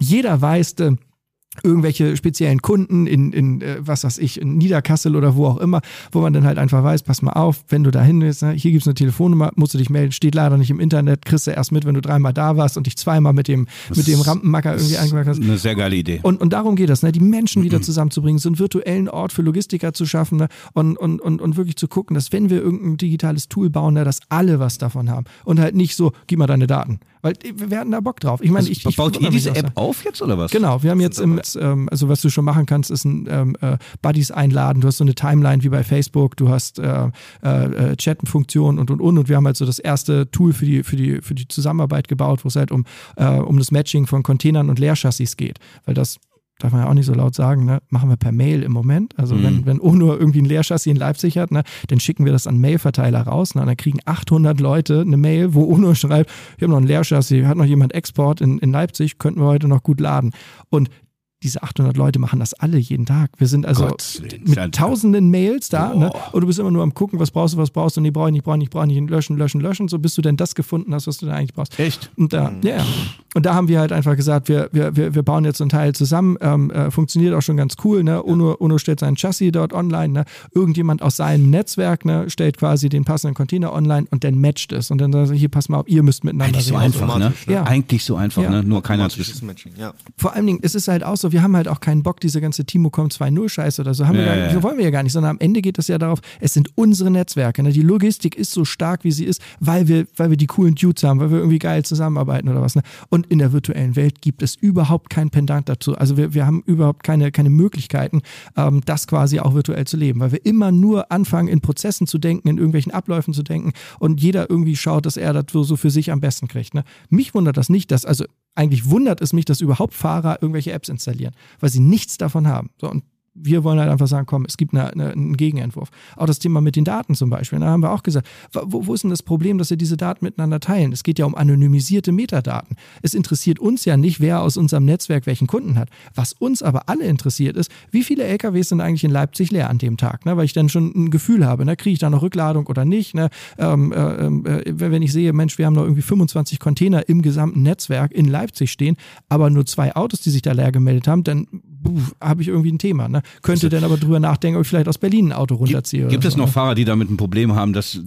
Jeder weiß, äh, irgendwelche speziellen Kunden in, in was weiß ich, in Niederkassel oder wo auch immer, wo man dann halt einfach weiß, pass mal auf, wenn du da hin bist, ne, hier gibt es eine Telefonnummer, musst du dich melden, steht leider nicht im Internet, kriegst du erst mit, wenn du dreimal da warst und dich zweimal mit dem, mit dem Rampenmacker irgendwie angemacht hast. Eine sehr geile Idee. Und, und darum geht das, ne, die Menschen wieder zusammenzubringen, so einen virtuellen Ort für Logistiker zu schaffen ne, und, und, und, und wirklich zu gucken, dass wenn wir irgendein digitales Tool bauen, ne, dass alle was davon haben und halt nicht so, gib mal deine Daten. Weil wir hatten da Bock drauf. Ich meine, also, ich, ich baut ihr diese App auf jetzt oder was? Genau, wir haben jetzt im, ähm, also was du schon machen kannst, ist ein ähm, äh, Buddies einladen. Du hast so eine Timeline wie bei Facebook, du hast äh, äh, Chat-Funktionen und und und und wir haben halt so das erste Tool für die für die für die Zusammenarbeit gebaut, wo es halt um äh, um das Matching von Containern und Leerchassis geht, weil das darf man ja auch nicht so laut sagen, ne? Machen wir per Mail im Moment. Also mhm. wenn, wenn Onur irgendwie ein Leerchassis in Leipzig hat, ne? dann schicken wir das an Mailverteiler raus. Ne? Und dann kriegen achthundert Leute eine Mail, wo Onur schreibt, wir haben noch ein Leerchassis, hat noch jemand Export in, in Leipzig, könnten wir heute noch gut laden. Und diese achthundert Leute machen das alle jeden Tag. Wir sind also Gott, mit Alter. tausenden Mails da. Oh. Ne? Und du bist immer nur am gucken, was brauchst du, was brauchst du. Nee, brauche ich nicht, brauche ich nicht, brauche ich nicht. Löschen, löschen, löschen. So bis du denn das gefunden hast, was du denn eigentlich brauchst. Echt? Und da, ja. Yeah. Und da haben wir halt einfach gesagt, wir, wir, wir bauen jetzt so einen Teil zusammen. Ähm, äh, funktioniert auch schon ganz cool. Ne? Onur, Onur stellt seinen Chassis dort online. Ne? Irgendjemand aus seinem Netzwerk ne? stellt quasi den passenden Container online und dann matcht es. Und dann sagt er, hier, pass mal auf, ihr müsst miteinander reden. Eigentlich so einfach, ne? Ja. Eigentlich so einfach, ja. ne? Nur keiner hat es. Ja. Vor allen Dingen, es ist halt auch so, wir haben halt auch keinen Bock, diese ganze Timocom zwei null Scheiße oder so. Haben ja, wir gar nicht, so wollen wir ja gar nicht, sondern am Ende geht das ja darauf, es sind unsere Netzwerke. Ne? Die Logistik ist so stark, wie sie ist, weil wir, weil wir die coolen Dudes haben, weil wir irgendwie geil zusammenarbeiten oder was. Ne? Und in der virtuellen Welt gibt es überhaupt kein Pendant dazu. Also wir, wir haben überhaupt keine, keine Möglichkeiten, ähm, das quasi auch virtuell zu leben, weil wir immer nur anfangen, in Prozessen zu denken, in irgendwelchen Abläufen zu denken und jeder irgendwie schaut, dass er das so für sich am besten kriegt. Ne? Mich wundert das nicht, dass, also eigentlich wundert es mich, dass überhaupt Fahrer irgendwelche Apps installieren, weil sie nichts davon haben. So, und wir wollen halt einfach sagen, komm, es gibt eine, eine, einen Gegenentwurf. Auch das Thema mit den Daten zum Beispiel, da haben wir auch gesagt, wo, wo ist denn das Problem, dass wir diese Daten miteinander teilen? Es geht ja um anonymisierte Metadaten. Es interessiert uns ja nicht, wer aus unserem Netzwerk welchen Kunden hat. Was uns aber alle interessiert ist, wie viele L K Ws sind eigentlich in Leipzig leer an dem Tag? Ne? Weil ich dann schon ein Gefühl habe, ne? kriege ich da noch Rückladung oder nicht? Ne? Ähm, äh, äh, wenn ich sehe, Mensch, wir haben noch irgendwie fünfundzwanzig Container im gesamten Netzwerk in Leipzig stehen, aber nur zwei Autos, die sich da leer gemeldet haben, dann habe ich irgendwie ein Thema. Ne? Könnte also, dann aber drüber nachdenken, ob ich vielleicht aus Berlin ein Auto runterziehe. Gibt es so, noch ne? Fahrer, die damit ein Problem haben, dass,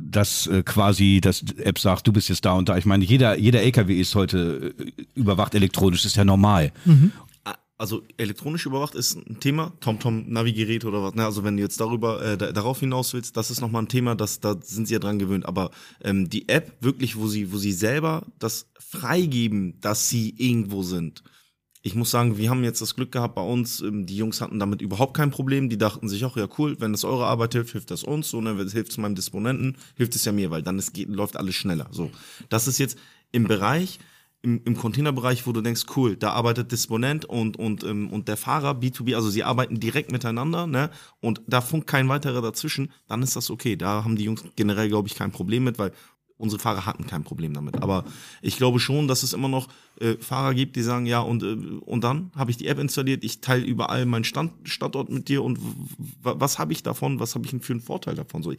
dass äh, quasi das App sagt, du bist jetzt da und da? Ich meine, jeder, jeder L K W ist heute überwacht elektronisch, das ist ja normal. Mhm. Also elektronisch überwacht ist ein Thema, TomTom-Navigerät oder was. Ne? Also wenn du jetzt darüber, äh, da, darauf hinaus willst, das ist nochmal ein Thema, das, da sind sie ja dran gewöhnt. Aber ähm, die App wirklich, wo sie, wo sie selber das freigeben, dass sie irgendwo sind. Ich muss sagen, wir haben jetzt das Glück gehabt bei uns, die Jungs hatten damit überhaupt kein Problem, die dachten sich auch, ja cool, wenn das eure Arbeit hilft, hilft das uns, so, ne, wenn es hilft es meinem Disponenten, hilft es ja mir, weil dann es geht, läuft alles schneller, so. Das ist jetzt im Bereich, im, im Containerbereich, wo du denkst, cool, da arbeitet Disponent und, und, und der Fahrer, B zwei B, also sie arbeiten direkt miteinander, ne, und da funkt kein weiterer dazwischen, dann ist das okay, da haben die Jungs generell, glaube ich, kein Problem mit, weil unsere Fahrer hatten kein Problem damit. Aber ich glaube schon, dass es immer noch äh, Fahrer gibt, die sagen, ja, und, äh, und dann habe ich die App installiert, ich teile überall meinen Stand, Standort mit dir und w- w- was habe ich davon, was habe ich für einen Vorteil davon? So, ich,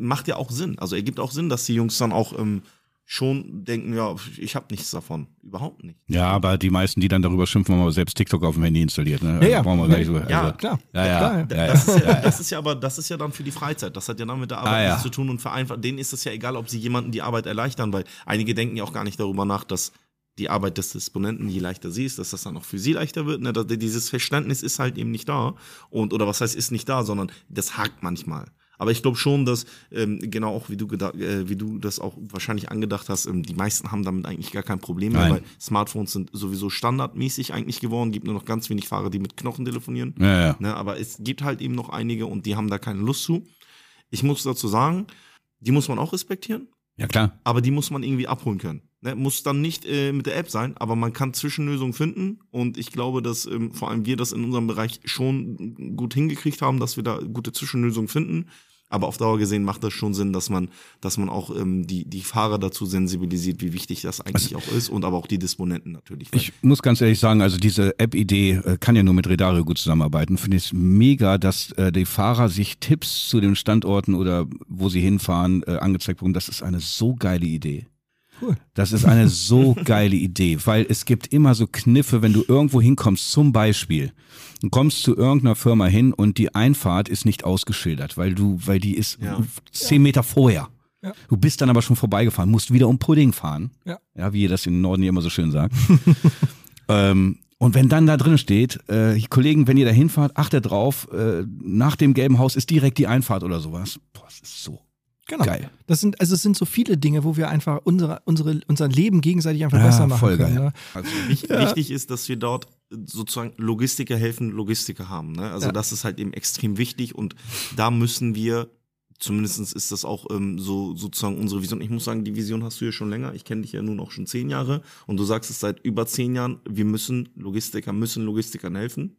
macht ja auch Sinn. Also ergibt auch Sinn, dass die Jungs dann auch ähm, schon denken, ja, ich habe nichts davon. Überhaupt nicht. Ja, aber die meisten, die dann darüber schimpfen, haben aber selbst TikTok auf dem Handy installiert. Ne? Ja, ja. Brauchen wir gleich so. Also, ja, klar. Ja, ja. Das ist ja, das ist ja aber, das ist ja dann für die Freizeit. Das hat ja dann mit der Arbeit ah, nichts ja. zu tun und vereinfacht. Denen ist es ja egal, ob sie jemanden die Arbeit erleichtern, weil einige denken ja auch gar nicht darüber nach, dass die Arbeit des Disponenten, je leichter sie ist, dass das dann auch für sie leichter wird. Ne? Dieses Verständnis ist halt eben nicht da. Und, oder was heißt, ist nicht da, sondern das hakt manchmal. Aber ich glaube schon, dass, ähm, genau auch wie du, geda- äh, wie du das auch wahrscheinlich angedacht hast, ähm, die meisten haben damit eigentlich gar kein Problem mehr, weil Smartphones sind sowieso standardmäßig eigentlich geworden, gibt nur noch ganz wenig Fahrer, die mit Knochen telefonieren. Ja, ja. Ne? Aber es gibt halt eben noch einige und die haben da keine Lust zu. Ich muss dazu sagen, die muss man auch respektieren. Ja, klar. Aber die muss man irgendwie abholen können. Ne? Muss dann nicht äh, mit der App sein, aber man kann Zwischenlösungen finden. Und ich glaube, dass ähm, vor allem wir das in unserem Bereich schon gut hingekriegt haben, dass wir da gute Zwischenlösungen finden. Aber auf Dauer gesehen macht das schon Sinn, dass man, dass man auch ähm, die, die Fahrer dazu sensibilisiert, wie wichtig das eigentlich also, auch ist und aber auch die Disponenten natürlich. Ich muss ganz ehrlich sagen, also diese App-Idee äh, kann ja nur mit Raedario gut zusammenarbeiten. Finde ich mega, dass äh, die Fahrer sich Tipps zu den Standorten oder wo sie hinfahren äh, angezeigt bekommen. Das ist eine so geile Idee. Cool. Das ist eine so geile Idee, weil es gibt immer so Kniffe, wenn du irgendwo hinkommst, zum Beispiel, du kommst zu irgendeiner Firma hin und die Einfahrt ist nicht ausgeschildert, weil du, weil die ist ja. zehn Meter vorher. Ja. Du bist dann aber schon vorbeigefahren, musst wieder um Pudding fahren. Ja, ja, wie ihr das im Norden hier immer so schön sagt. ähm, und wenn dann da drin steht, äh, Kollegen, wenn ihr da hinfahrt, achtet drauf, äh, nach dem gelben Haus ist direkt die Einfahrt oder sowas. Boah, das ist so. Genau. Geil. Das sind, also es sind so viele Dinge, wo wir einfach unsere, unsere, unser Leben gegenseitig einfach ja, besser machen voll können. Geil. Ne? Also wichtig, ja. wichtig ist, dass wir dort sozusagen Logistiker helfen, Logistiker haben. Ne? Also ja. das ist halt eben extrem wichtig und da müssen wir, zumindest ist das auch ähm, so sozusagen unsere Vision. Ich muss sagen, die Vision hast du ja schon länger. Ich kenne dich ja nun auch schon zehn Jahre und du sagst es seit über zehn Jahren, wir müssen, Logistiker müssen Logistikern helfen.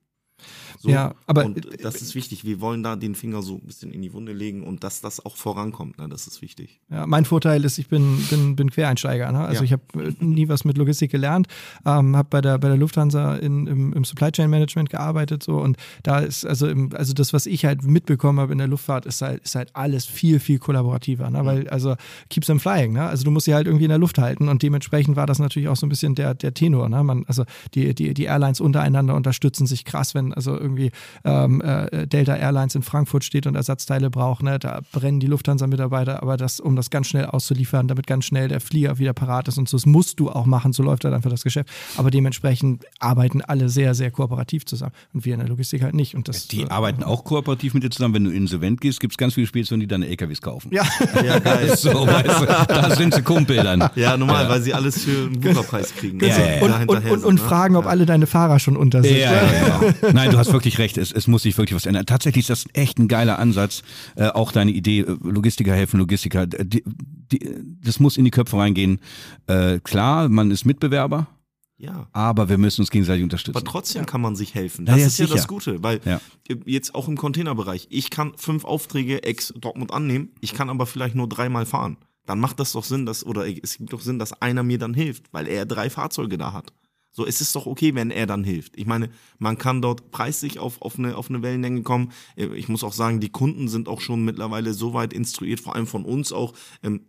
So, ja, aber und das ist wichtig. Wir wollen da den Finger so ein bisschen in die Wunde legen und dass das auch vorankommt. Ne? Das ist wichtig. Ja, mein Vorteil ist, ich bin, bin, bin Quereinsteiger. Ne? Also ja. ich habe nie was mit Logistik gelernt, ähm, habe bei der, bei der Lufthansa in, im, im Supply Chain Management gearbeitet so und da ist also im, also das, was ich halt mitbekommen habe in der Luftfahrt, ist halt, ist halt alles viel viel kollaborativer. Ne? Weil also keeps them flying. Ne? Also du musst sie halt irgendwie in der Luft halten und dementsprechend war das natürlich auch so ein bisschen der, der Tenor. Ne? Man, also die, die, die Airlines untereinander unterstützen sich krass, wenn also irgendwie ähm, äh, Delta Airlines in Frankfurt steht und Ersatzteile braucht, ne? Da brennen die Lufthansa-Mitarbeiter, aber das, um das ganz schnell auszuliefern, damit ganz schnell der Flieger wieder parat ist und so, das musst du auch machen, so läuft halt einfach das Geschäft. Aber dementsprechend arbeiten alle sehr, sehr kooperativ zusammen und wir in der Logistik halt nicht. Und das, die äh, arbeiten auch kooperativ mit dir zusammen, wenn du insolvent gehst, gibt es ganz viele Speditionen, die deine L K Ws kaufen. Ja, ja geil. So, weißt du, da sind sie Kumpel dann. Ja, normal, ja. weil sie alles für einen Bucherpreis kriegen. Ja, ja, ja. Und, und, und, und fragen, ob ja. alle deine Fahrer schon unter sind. Ja, ja, ja. ja. Nein, du hast wirklich recht, es, es muss sich wirklich was ändern. Tatsächlich ist das echt ein geiler Ansatz, äh, auch deine Idee, äh, Logistiker helfen, Logistiker, die, die, das muss in die Köpfe reingehen. Äh, klar, man ist Mitbewerber, ja. aber wir müssen uns gegenseitig unterstützen. Aber trotzdem ja. kann man sich helfen, das ja, ja, ist sicher. ja das Gute, weil ja. jetzt auch im Containerbereich, ich kann fünf Aufträge ex-Dortmund annehmen, ich kann aber vielleicht nur dreimal fahren. Dann macht das doch Sinn, dass, oder es gibt doch Sinn, dass einer mir dann hilft, weil er drei Fahrzeuge da hat. So, es ist doch okay, wenn er dann hilft. Ich meine, man kann dort preislich auf, auf, eine, auf eine Wellenlänge kommen. Ich muss auch sagen, die Kunden sind auch schon mittlerweile so weit instruiert, vor allem von uns auch,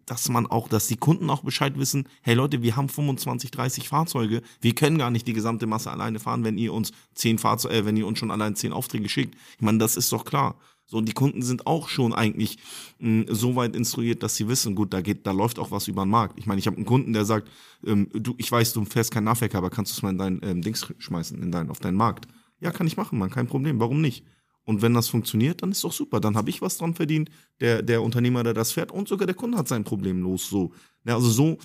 dass man auch, dass die Kunden auch Bescheid wissen, hey Leute, wir haben fünfundzwanzig, dreißig Fahrzeuge, wir können gar nicht die gesamte Masse alleine fahren, wenn ihr uns zehn Fahrzeuge, äh, wenn ihr uns schon allein zehn Aufträge schickt. Ich meine, das ist doch klar. So, und die Kunden sind auch schon eigentlich mh, so weit instruiert, dass sie wissen, gut, da geht, da läuft auch was über den Markt. Ich meine, ich habe einen Kunden, der sagt, ähm, du, ich weiß, du fährst keinen Nahverkehr, aber kannst du es mal in dein ähm, Dings schmeißen, in dein, auf deinen Markt? Ja, kann ich machen, Mann, kein Problem, warum nicht? Und wenn das funktioniert, dann ist doch super, dann habe ich was dran verdient, der, der Unternehmer, der das fährt und sogar der Kunde hat sein Problem los, so. Ja, also so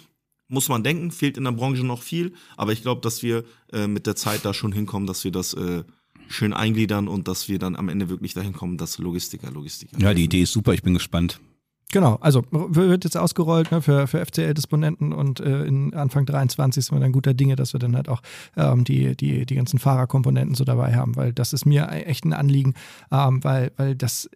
muss man denken, fehlt in der Branche noch viel, aber ich glaube, dass wir äh, mit der Zeit da schon hinkommen, dass wir das äh, schön eingliedern und dass wir dann am Ende wirklich dahin kommen, dass Logistiker, Logistiker. Ja, die Idee ist super, ich bin gespannt. Genau, also wird jetzt ausgerollt, ne, für, für F C L-Disponenten und äh, in Anfang dreiundzwanzig sind wir dann guter Dinge, dass wir dann halt auch ähm, die, die, die ganzen Fahrerkomponenten so dabei haben, weil das ist mir echt ein Anliegen, ähm, weil, weil das,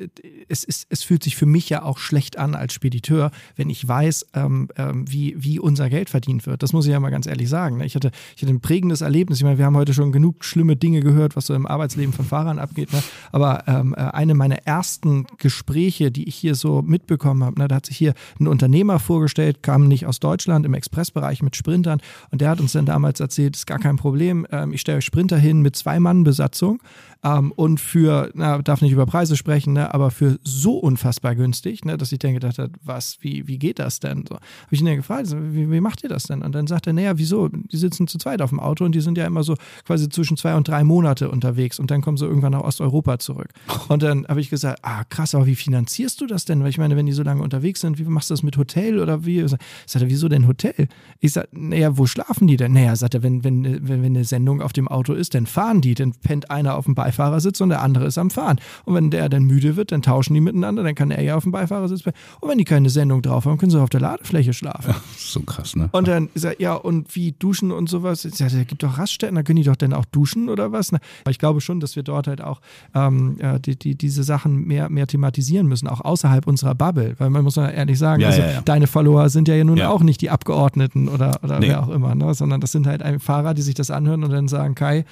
es, ist, es fühlt sich für mich ja auch schlecht an als Spediteur, wenn ich weiß, ähm, ähm, wie, wie unser Geld verdient wird. Das muss ich ja mal ganz ehrlich sagen. Ne? Ich hatte, ich hatte ein prägendes Erlebnis. Ich meine, wir haben heute schon genug schlimme Dinge gehört, was so im Arbeitsleben von Fahrern abgeht, ne? Aber ähm, eine meiner ersten Gespräche, die ich hier so mitbekommen habe, habe. Ne? Da hat sich hier ein Unternehmer vorgestellt, kam nicht aus Deutschland, im Expressbereich mit Sprintern. Und der hat uns dann damals erzählt, ist gar kein Problem, ähm, ich stelle euch Sprinter hin mit zwei Mann Besatzung ähm, und für, na, darf nicht über Preise sprechen, ne? aber für so unfassbar günstig, ne? dass ich dann gedacht habe, was, wie, wie geht das denn? So, habe ich ihn dann gefragt, wie, wie macht ihr das denn? Und dann sagt er, naja, wieso? Die sitzen zu zweit auf dem Auto und die sind ja immer so quasi zwischen zwei und drei Monate unterwegs und dann kommen sie irgendwann nach Osteuropa zurück. Und dann habe ich gesagt, ah krass, aber wie finanzierst du das denn? Weil ich meine, wenn die so lange unterwegs sind, wie machst du das mit Hotel oder wie? Ich sagte, wieso denn Hotel? Ich sagte, naja, wo schlafen die denn? Naja, sagt er, wenn, wenn, wenn, wenn eine Sendung auf dem Auto ist, dann fahren die, dann pennt einer auf dem Beifahrersitz und der andere ist am Fahren. Und wenn der dann müde wird, dann tauschen die miteinander, dann kann er ja auf dem Beifahrersitz pennen. Und wenn die keine Sendung drauf haben, können sie auf der Ladefläche schlafen. Ja, so krass, ne? Und dann sagt er, ja, und wie duschen und sowas? Ich sagte, da gibt doch Raststätten, da können die doch dann auch duschen oder was? Na, ich glaube schon, dass wir dort halt auch ähm, die, die, diese Sachen mehr, mehr thematisieren müssen, auch außerhalb unserer Bubble, weil man muss ja ehrlich sagen, ja, also ja, ja. deine Follower sind ja nun ja. auch nicht die Abgeordneten oder, oder nee. wer auch immer, ne? sondern das sind halt Fahrer, die sich das anhören und dann sagen, Kai,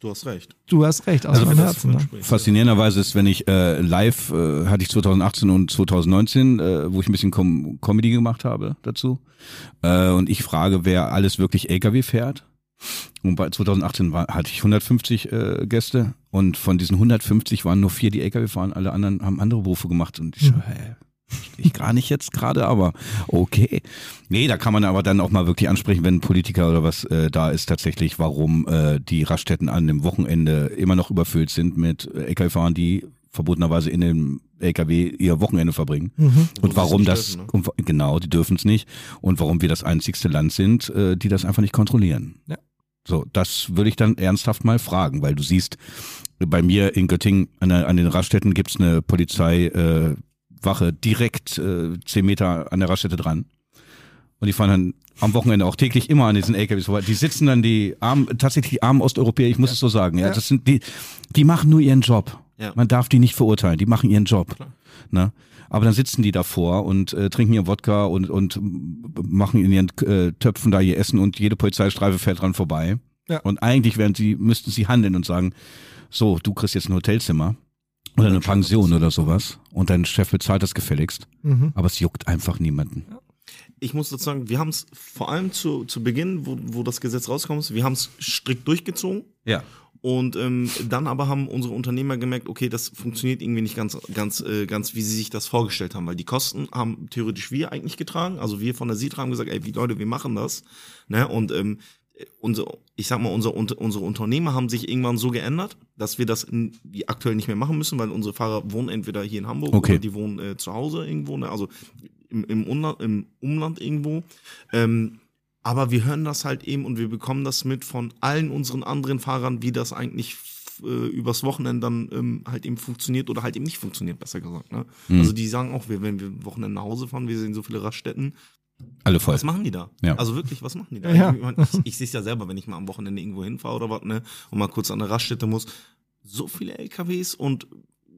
du hast recht. Du hast recht, aus also meinem Herzen. Ne? Faszinierenderweise ist, wenn ich äh, live, äh, hatte ich zwanzig achtzehn und zwanzig neunzehn, äh, wo ich ein bisschen Com- Comedy gemacht habe dazu äh, und ich frage, wer alles wirklich L K W fährt. Und bei zwanzig achtzehn war, hatte ich hundertfünfzig äh, Gäste und von diesen hundertfünfzig waren nur vier, die L K W fahren, alle anderen haben andere Berufe gemacht und ich so, hä? Ich gar nicht jetzt gerade, aber okay. Nee, da kann man aber dann auch mal wirklich ansprechen, wenn ein Politiker oder was äh, da ist, tatsächlich, warum äh, die Raststätten an dem Wochenende immer noch überfüllt sind mit L K W-Fahrern, die verbotenerweise in dem L K W ihr Wochenende verbringen. Mhm. Und warum das, dürfen, ne? und, genau, die dürfen es nicht. Und warum wir das einzigste Land sind, äh, die das einfach nicht kontrollieren. Ja. So, das würde ich dann ernsthaft mal fragen, weil du siehst, bei mir in Göttingen an, an den Raststätten gibt es eine Polizei, äh, Wache direkt äh, zehn Meter an der Raststätte dran. Und die fahren dann am Wochenende auch täglich immer an diesen L K Ws vorbei. Die sitzen dann, die armen, tatsächlich die armen Osteuropäer, ich muss ja. es so sagen. Ja, ja. Das sind die, die machen nur ihren Job. Ja. Man darf die nicht verurteilen, die machen ihren Job. Ne? Aber dann sitzen die davor und äh, trinken ihren Wodka und, und machen in ihren äh, Töpfen da ihr Essen und jede Polizeistreife fährt dran vorbei. Ja. Und eigentlich wären sie, müssten sie handeln und sagen, so, du kriegst jetzt ein Hotelzimmer. Oder eine Pension oder sowas. Und dein Chef bezahlt das gefälligst. Mhm. Aber es juckt einfach niemanden. Ich muss dazu sagen, wir haben es vor allem zu, zu Beginn, wo, wo das Gesetz rausgekommen ist, wir haben es strikt durchgezogen. Ja. Und ähm, dann aber haben unsere Unternehmer gemerkt, okay, das funktioniert irgendwie nicht ganz, ganz, äh, ganz, wie sie sich das vorgestellt haben. Weil die Kosten haben theoretisch wir eigentlich getragen. Also wir von der SITRA haben gesagt, ey, die Leute, wir machen das. Ne? Und ähm, Unsere, ich sag mal, unsere, unsere Unternehmer haben sich irgendwann so geändert, dass wir das aktuell nicht mehr machen müssen, weil unsere Fahrer wohnen entweder hier in Hamburg okay. oder die wohnen äh, zu Hause irgendwo, ne? also im, im, Umland, im Umland irgendwo. Ähm, aber wir hören das halt eben und wir bekommen das mit von allen unseren anderen Fahrern, wie das eigentlich f- äh, übers Wochenende dann ähm, halt eben funktioniert oder halt eben nicht funktioniert, besser gesagt. Ne? Mhm. Also die sagen auch, wir, wenn wir Wochenende nach Hause fahren, wir sehen so viele Raststätten, alle voll. Was machen die da? Ja. Also wirklich, was machen die da? Ja. Ich, ich, ich sehe es ja selber, wenn ich mal am Wochenende irgendwo hinfahre oder was, ne, und mal kurz an eine Raststätte muss. So viele L K Ws und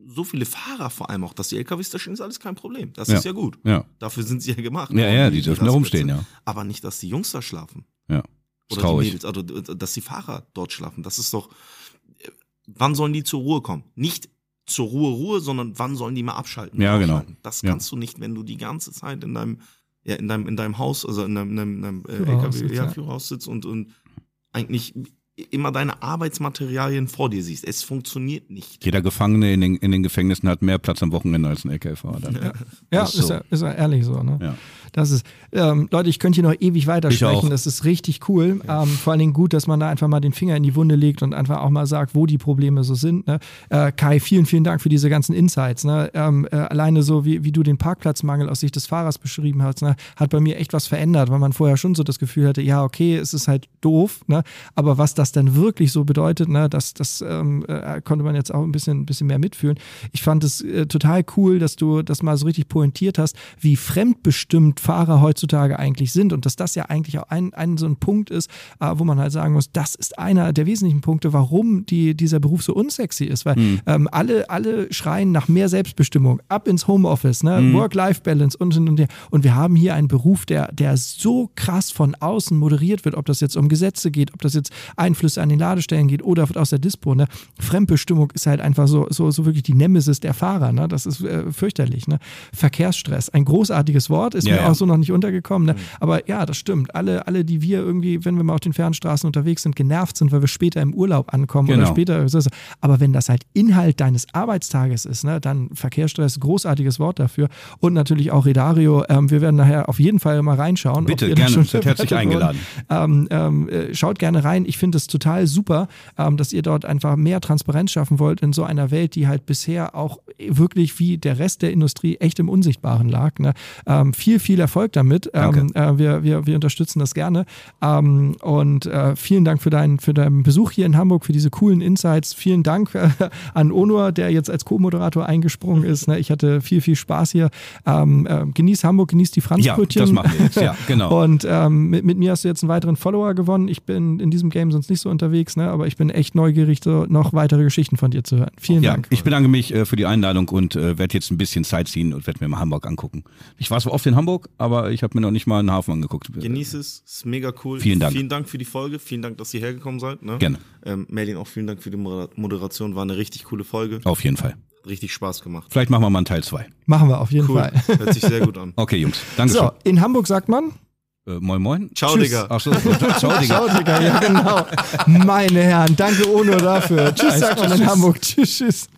so viele Fahrer vor allem auch, dass die L K Ws da stehen, ist alles kein Problem. Das ja. ist ja gut. Ja. Dafür sind sie ja gemacht. Ja, ja, die, die dürfen da rumstehen, ja. Aber nicht, dass die Jungs da schlafen. Ja. Ist oder die Mädels, also dass die Fahrer dort schlafen. Das ist doch. Wann sollen die zur Ruhe kommen? Nicht zur Ruhe, Ruhe, sondern wann sollen die mal abschalten? Ja, genau. Das kannst ja. du nicht, wenn du die ganze Zeit in deinem. Ja, in deinem, in deinem Haus, also in deinem, in deinem äh, L K W-Führerhaus sitzt und, und eigentlich immer deine Arbeitsmaterialien vor dir siehst. Es funktioniert nicht. Jeder Gefangene in den, in den Gefängnissen hat mehr Platz am Wochenende als ein L K W-Fahrer. Ja, ja, ja, ist, so. ja ist ja ehrlich so. Ne? Ja. Das ist, ähm, Leute, ich könnte hier noch ewig weitersprechen. Das ist richtig cool. Ja. Ähm, vor allen Dingen gut, dass man da einfach mal den Finger in die Wunde legt und einfach auch mal sagt, wo die Probleme so sind. Ne? Äh, Kai, vielen, vielen Dank für diese ganzen Insights. Ne? Ähm, äh, alleine so, wie, wie du den Parkplatzmangel aus Sicht des Fahrers beschrieben hast, ne? hat bei mir echt was verändert, weil man vorher schon so das Gefühl hatte, ja, okay, es ist halt doof, ne? aber was das dann wirklich so bedeutet, ne? das, das ähm, äh, konnte man jetzt auch ein bisschen, ein bisschen mehr mitfühlen. Ich fand es äh, total cool, dass du das mal so richtig pointiert hast, wie fremdbestimmt Fahrer heutzutage eigentlich sind und dass das ja eigentlich auch ein, ein so ein Punkt ist, äh, wo man halt sagen muss, das ist einer der wesentlichen Punkte, warum die, dieser Beruf so unsexy ist, weil mhm. ähm, alle, alle schreien nach mehr Selbstbestimmung, ab ins Homeoffice, ne? mhm. Work-Life-Balance und, und, und, und wir haben hier einen Beruf, der, der so krass von außen moderiert wird, ob das jetzt um Gesetze geht, ob das jetzt ein Einflüsse an den Ladestellen geht oder aus der Dispo. Ne? Fremdbestimmung ist halt einfach so, so, so wirklich die Nemesis der Fahrer. Ne? Das ist äh, fürchterlich. Ne? Verkehrsstress, ein großartiges Wort, ist ja, mir ja. auch so noch nicht untergekommen. Ne? Mhm. Aber ja, das stimmt. Alle, alle, die wir irgendwie, wenn wir mal auf den Fernstraßen unterwegs sind, genervt sind, weil wir später im Urlaub ankommen genau. oder später. Aber wenn das halt Inhalt deines Arbeitstages ist, ne? dann Verkehrsstress, großartiges Wort dafür. Und natürlich auch Raedario. Ähm, wir werden nachher auf jeden Fall mal reinschauen. Bitte, gerne. Schon seid herzlich eingeladen. Ähm, ähm, schaut gerne rein. Ich finde es total super, ähm, dass ihr dort einfach mehr Transparenz schaffen wollt in so einer Welt, die halt bisher auch wirklich wie der Rest der Industrie echt im Unsichtbaren lag. Ne? Ähm, viel, viel Erfolg damit. Ähm, äh, wir, wir, wir unterstützen das gerne. Ähm, und äh, vielen Dank für deinen, für deinen Besuch hier in Hamburg, für diese coolen Insights. Vielen Dank äh, an Onur, der jetzt als Co-Moderator eingesprungen ist. Ne? Ich hatte viel, viel Spaß hier. Ähm, äh, genieß Hamburg, genieß die Franzbrötchen. Ja, das machen wir jetzt. Ja, genau. Und ähm, mit, mit mir hast du jetzt einen weiteren Follower gewonnen. Ich bin in diesem Game sonst nicht so unterwegs, ne? aber ich bin echt neugierig, so noch weitere Geschichten von dir zu hören. Vielen ja, Dank. Ich bedanke mich äh, für die Einladung und äh, werde jetzt ein bisschen Zeit ziehen und werde mir mal Hamburg angucken. Ich war so oft in Hamburg, aber ich habe mir noch nicht mal einen Hafen angeguckt. Genieß es, ist mega cool. Vielen Dank. Vielen Dank für die Folge, vielen Dank, dass ihr hergekommen seid. Ne? Gerne. Ähm, Merlin, auch vielen Dank für die Moderation, war eine richtig coole Folge. Auf jeden Fall. Richtig Spaß gemacht. Vielleicht machen wir mal einen Teil zwei. Machen wir auf jeden cool. Fall. Hört sich sehr gut an. Okay, Jungs, danke schön. So, in Hamburg sagt man... Äh, moin Moin. Ciao, Tschüss. Digga. Ach so, so, ciao, Digga. Ciao, Digga, ja genau. Meine Herren, danke Onur dafür. Tschüss, sagt man in Hamburg. Tschüss, tschüss.